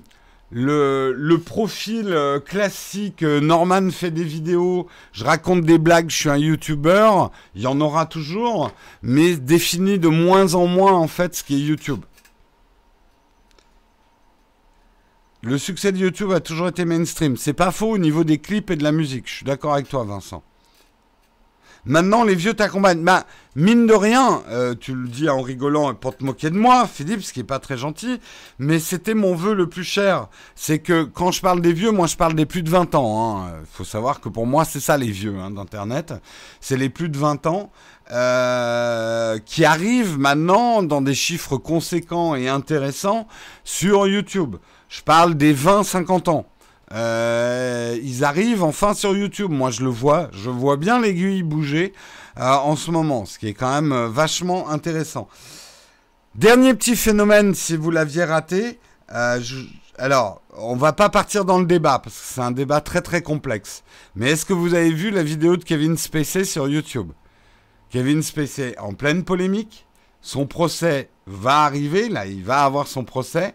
le profil classique, Norman fait des vidéos, je raconte des blagues, je suis un youtubeur, il y en aura toujours, mais définit de moins en moins en fait ce qui est YouTube. Le succès de YouTube a toujours été mainstream. C'est pas faux au niveau des clips et de la musique. Je suis d'accord avec toi, Vincent. Maintenant, les vieux t'accompagnent. Bah, mine de rien, tu le dis en rigolant et pour te moquer de moi, Philippe, ce qui n'est pas très gentil, mais c'était mon vœu le plus cher. C'est que quand je parle des vieux, moi je parle des plus de 20 ans. Hein. Faut savoir que pour moi, c'est ça les vieux hein, d'Internet. C'est les plus de 20 ans qui arrivent maintenant dans des chiffres conséquents et intéressants sur YouTube. Je parle des 20-50 ans. Ils arrivent enfin sur YouTube. Moi, je le vois. Je vois bien l'aiguille bouger en ce moment, ce qui est quand même vachement intéressant. Dernier petit phénomène, si vous l'aviez raté. Alors, on va pas partir dans le débat, parce que c'est un débat très très complexe. Mais est-ce que vous avez vu la vidéo de Kevin Spacey sur YouTube ? Kevin Spacey en pleine polémique. Son procès va arriver. Là, il va avoir son procès.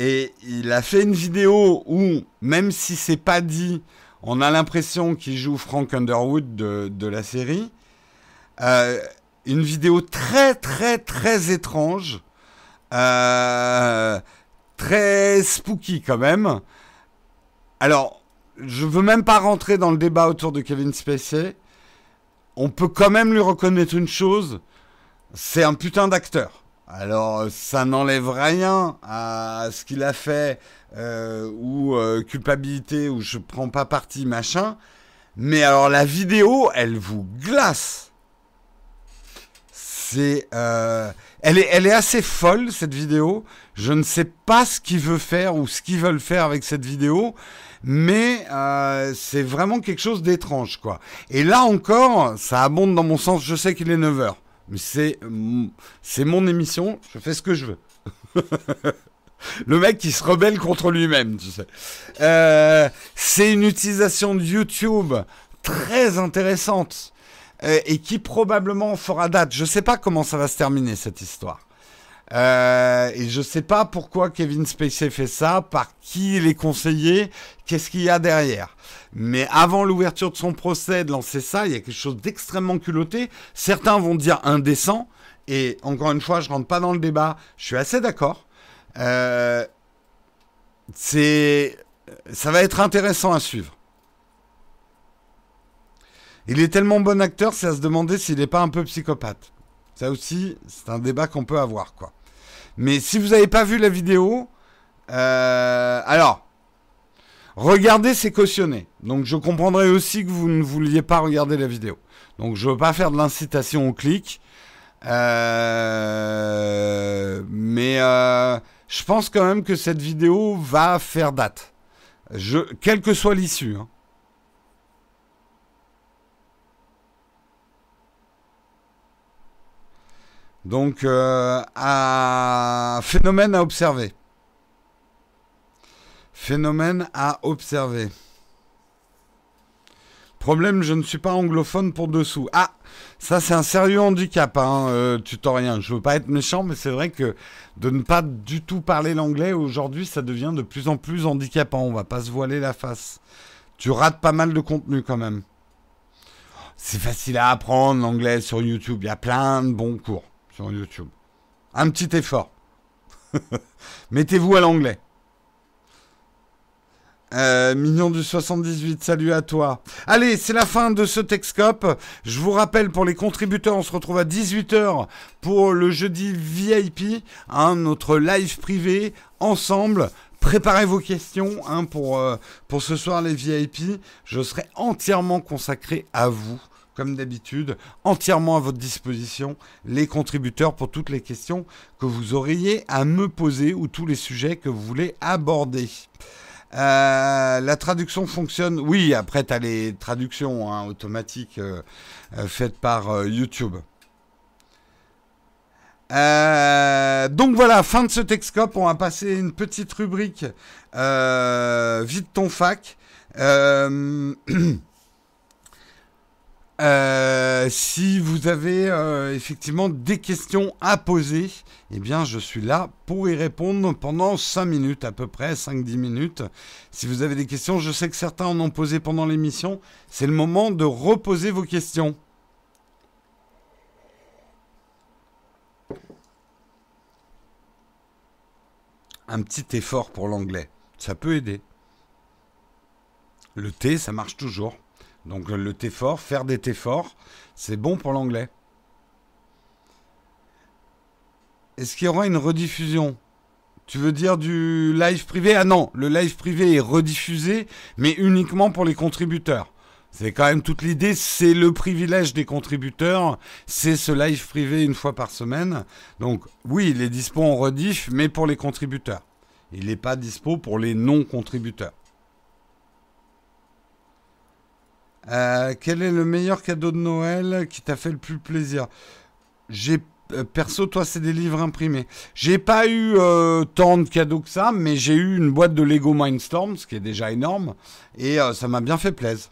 Et il a fait une vidéo où, même si c'est pas dit, on a l'impression qu'il joue Frank Underwood de la série. Une vidéo très, très, très étrange. Très spooky quand même. Alors, je veux même pas rentrer dans le débat autour de Kevin Spacey. On peut quand même lui reconnaître une chose. C'est un putain d'acteur. Alors, ça n'enlève rien à ce qu'il a fait, ou culpabilité, ou je prends pas parti, machin. Mais alors, la vidéo, elle vous glace. Elle est assez folle, cette vidéo. Je ne sais pas ce qu'il veut faire ou ce qu'ils veulent faire avec cette vidéo, mais c'est vraiment quelque chose d'étrange, quoi. Et là encore, ça abonde dans mon sens. Je sais qu'il est 9h. Mais c'est mon émission, je fais ce que je veux. Le mec qui se rebelle contre lui-même, tu sais. C'est une utilisation de YouTube très intéressante. et qui probablement fera date. Je ne sais pas comment ça va se terminer cette histoire. Et je ne sais pas pourquoi Kevin Spacey fait ça, par qui il est conseillé, qu'est-ce qu'il y a derrière. Mais avant l'ouverture de son procès, de lancer ça, il y a quelque chose d'extrêmement culotté. Certains vont dire indécent. Et encore une fois, je ne rentre pas dans le débat. Je suis assez d'accord. Ça va être intéressant à suivre. Il est tellement bon acteur, c'est à se demander s'il n'est pas un peu psychopathe. Ça aussi, c'est un débat qu'on peut avoir, quoi. Mais si vous n'avez pas vu la vidéo, alors, regardez, c'est cautionné. Donc, je comprendrai aussi que vous ne vouliez pas regarder la vidéo. Donc, je ne veux pas faire de l'incitation au clic. Mais je pense quand même que cette vidéo va faire date. Quelle que soit l'issue, hein. Donc, phénomène à observer. Phénomène à observer. Problème, je ne suis pas anglophone pour dessous. Ah, ça c'est un sérieux handicap, hein, tutorien. Je veux pas être méchant, mais c'est vrai que de ne pas du tout parler l'anglais, aujourd'hui, ça devient de plus en plus handicapant. On va pas se voiler la face. Tu rates pas mal de contenu quand même. C'est facile à apprendre l'anglais sur YouTube. Il y a plein de bons cours sur YouTube. Un petit effort. Mettez-vous à l'anglais. Mignon du 78, salut à toi. Allez, c'est la fin de ce Techscope. Je vous rappelle, pour les contributeurs, on se retrouve à 18h pour le jeudi VIP, hein, notre live privé, ensemble. Préparez vos questions, hein, pour ce soir les VIP. Je serai entièrement consacré à vous, comme d'habitude, entièrement à votre disposition, les contributeurs, pour toutes les questions que vous auriez à me poser ou tous les sujets que vous voulez aborder. La traduction fonctionne. Oui, après, tu as les traductions, hein, automatiques faites par YouTube. Donc voilà, fin de ce Techscope. On va passer une petite rubrique vide ton fac. Si vous avez effectivement des questions à poser, eh bien je suis là pour y répondre pendant 5 minutes à peu près, 5-10 minutes. Si vous avez des questions, je sais que certains en ont posé pendant l'émission, c'est le moment de reposer vos questions. Un petit effort pour l'anglais, ça peut aider. Le thé, ça marche toujours. Donc le thé fort, faire des thés forts, c'est bon pour l'anglais. Est-ce qu'il y aura une rediffusion? Tu veux dire du live privé? Ah non, le live privé est rediffusé, mais uniquement pour les contributeurs. C'est quand même toute l'idée, c'est le privilège des contributeurs, c'est ce live privé une fois par semaine. Donc oui, il est dispo en rediff, mais pour les contributeurs. Il n'est pas dispo pour les non-contributeurs. Quel est le meilleur cadeau de Noël qui t'a fait le plus plaisir? Perso, toi, c'est des livres imprimés. J'ai pas eu tant de cadeaux que ça, mais j'ai eu une boîte de Lego Mindstorm, ce qui est déjà énorme, et ça m'a bien fait plaisir.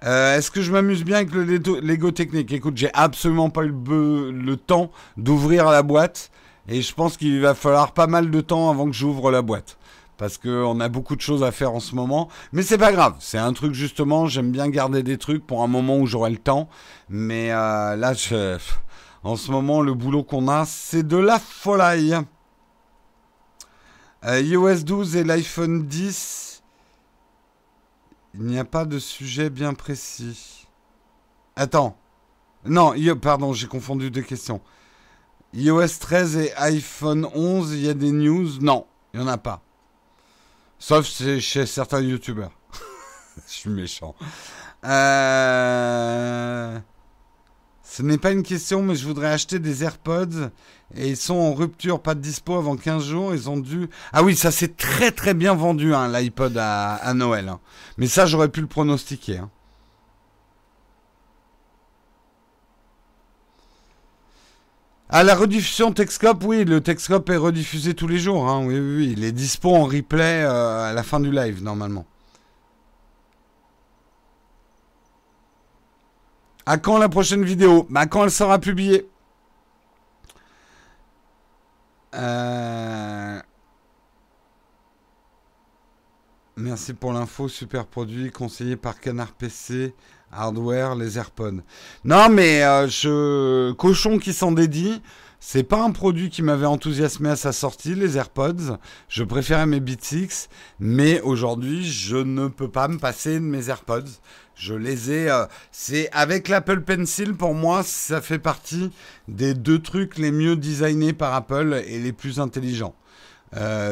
Est-ce que je m'amuse bien avec le Lego Technique? Écoute, j'ai absolument pas eu le temps d'ouvrir la boîte, et je pense qu'il va falloir pas mal de temps avant que j'ouvre la boîte. Parce qu'on a beaucoup de choses à faire en ce moment. Mais c'est pas grave. C'est un truc, justement, j'aime bien garder des trucs pour un moment où j'aurai le temps. Mais là, en ce moment, le boulot qu'on a, c'est de la folie. iOS 12 et l'iPhone X, il n'y a pas de sujet bien précis. Attends. Non, pardon, j'ai confondu deux questions. iOS 13 et iPhone 11, il y a des news? Non, il n'y en a pas. Sauf chez certains youtubeurs. Je suis méchant. Ce n'est pas une question, mais je voudrais acheter des AirPods. Et ils sont en rupture, pas de dispo avant 15 jours. Ils ont dû... Ah oui, ça c'est très très bien vendu, hein, l'iPod à Noël. Hein. Mais ça, j'aurais pu le pronostiquer. Hein. Ah, la rediffusion Techscope, oui, le Techscope est rediffusé tous les jours, hein, oui, il est dispo en replay à la fin du live, normalement. À quand la prochaine vidéo? Bah, quand elle sera publiée. Merci pour l'info, super produit conseillé par Canard PC, Hardware, les AirPods. Non mais cochon qui s'en dédie, c'est pas un produit qui m'avait enthousiasmé à sa sortie, les AirPods. Je préférais mes Beats X, mais aujourd'hui je ne peux pas me passer de mes AirPods. Je les ai, c'est avec l'Apple Pencil pour moi, ça fait partie des deux trucs les mieux designés par Apple et les plus intelligents.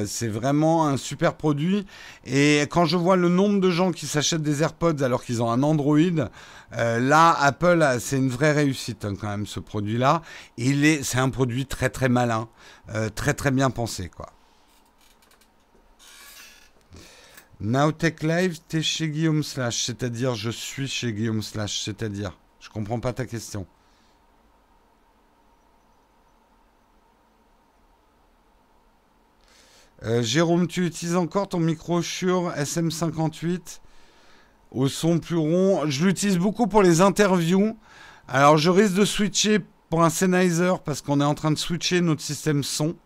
C'est vraiment un super produit et quand je vois le nombre de gens qui s'achètent des AirPods alors qu'ils ont un Android, là Apple c'est une vraie réussite hein, quand même ce produit là. C'est un produit très très malin, très très bien pensé quoi. Nowtech Live, t'es chez Guillaume Slash, c'est-à-dire je suis chez Guillaume Slash, c'est-à-dire je comprends pas ta question. Jérôme, tu utilises encore ton micro Shure SM58 au son plus rond? Je l'utilise beaucoup pour les interviews. Alors, je risque de switcher pour un Sennheiser parce qu'on est en train de switcher notre système son.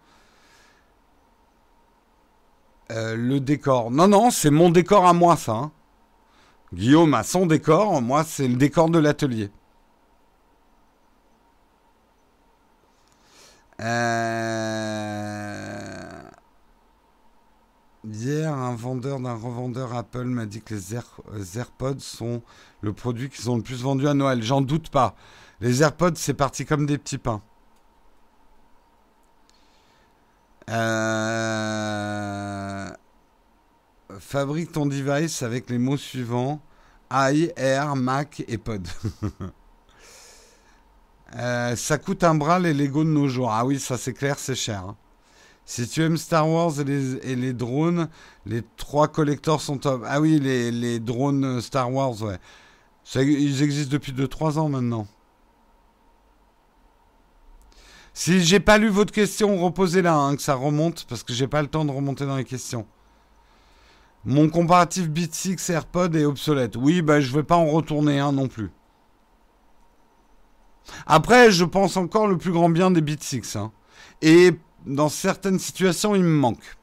Le décor. Non, non, c'est mon décor à moi, ça. Hein. Guillaume a son décor. Moi, c'est le décor de l'atelier. Hier, un vendeur d'un revendeur Apple m'a dit que les AirPods sont le produit qu'ils ont le plus vendu à Noël. J'en doute pas. Les AirPods, c'est parti comme des petits pains. Fabrique ton device avec les mots suivants. I, Air, Mac et Pod. Ça coûte un bras les Lego de nos jours. Ah oui, ça c'est clair, c'est cher. Hein. Si tu aimes Star Wars et les drones, les trois collectors sont top. Ah oui, les drones Star Wars, ouais. Ça, ils existent depuis 2-3 ans maintenant. Si j'ai pas lu votre question, reposez-la, hein, que ça remonte, parce que j'ai pas le temps de remonter dans les questions. Mon comparatif Beats X AirPod est obsolète. Oui, bah, je vais pas en retourner un non plus. Après, je pense encore le plus grand bien des Beats X. Hein. Et dans certaines situations, il me manque.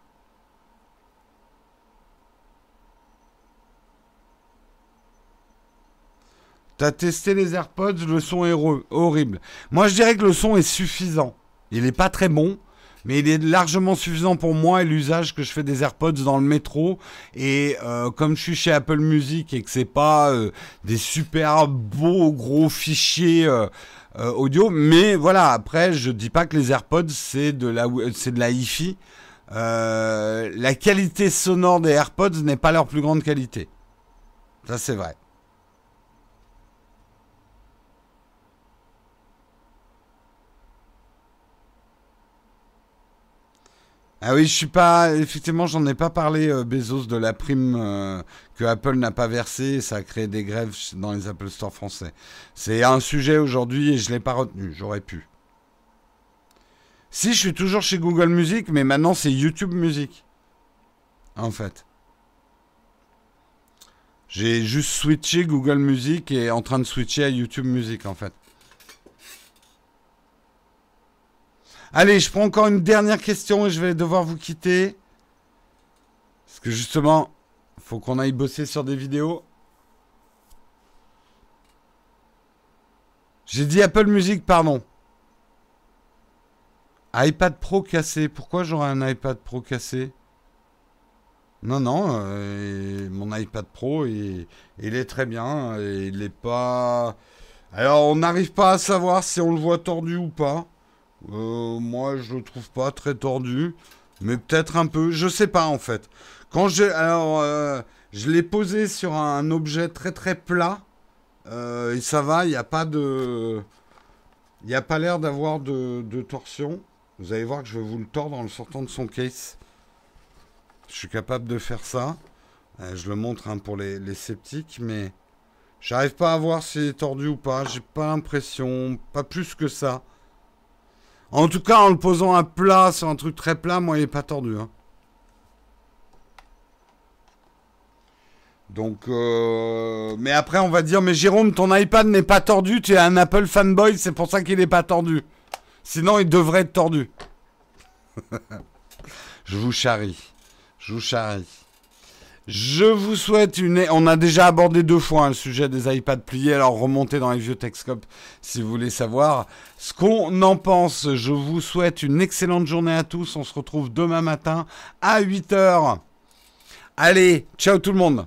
T'as testé les AirPods, le son est horrible. Moi, je dirais que le son est suffisant. Il n'est pas très bon, mais il est largement suffisant pour moi et l'usage que je fais des AirPods dans le métro. Et comme je suis chez Apple Music et que c'est pas des super beaux gros fichiers audio, mais voilà, après je dis pas que les AirPods c'est de la hi-fi. La qualité sonore des AirPods n'est pas leur plus grande qualité. Ça c'est vrai. Ah oui, je suis pas. Effectivement, j'en ai pas parlé, Bezos, de la prime que Apple n'a pas versée. Ça a créé des grèves dans les Apple Store français. C'est un sujet aujourd'hui et je ne l'ai pas retenu. J'aurais pu. Si, je suis toujours chez Google Music, mais maintenant c'est YouTube Music. En fait. J'ai juste switché Google Music et en train de switcher à YouTube Music, en fait. Allez, je prends encore une dernière question et je vais devoir vous quitter. Parce que justement, il faut qu'on aille bosser sur des vidéos. J'ai dit Apple Music, pardon. iPad Pro cassé. Pourquoi j'aurais un iPad Pro cassé? Non, non, mon iPad Pro, il est très bien. Il n'est pas... Alors, on n'arrive pas à savoir si on le voit tordu ou pas. Moi, je le trouve pas très tordu, mais peut-être un peu. Je sais pas en fait. Je l'ai posé sur un objet très très plat et ça va. Il n'y a pas l'air d'avoir de torsion. Vous allez voir que je vais vous le tordre en le sortant de son case. Je suis capable de faire ça. Je le montre hein, pour les sceptiques, mais j'arrive pas à voir s'il est tordu ou pas. J'ai pas l'impression, pas plus que ça. En tout cas, en le posant à plat, sur un truc très plat, moi, il n'est pas tordu. Hein. Donc, mais après on va dire, mais Jérôme, ton iPad n'est pas tordu, tu es un Apple fanboy, c'est pour ça qu'il n'est pas tordu. Sinon il devrait être tordu. Je vous charrie. Je vous charrie. Je vous souhaite une... On a déjà abordé 2 fois hein, le sujet des iPads pliés, alors remontez dans les vieux Techscopes si vous voulez savoir ce qu'on en pense. Je vous souhaite une excellente journée à tous. On se retrouve demain matin à 8 h. Allez, ciao tout le monde.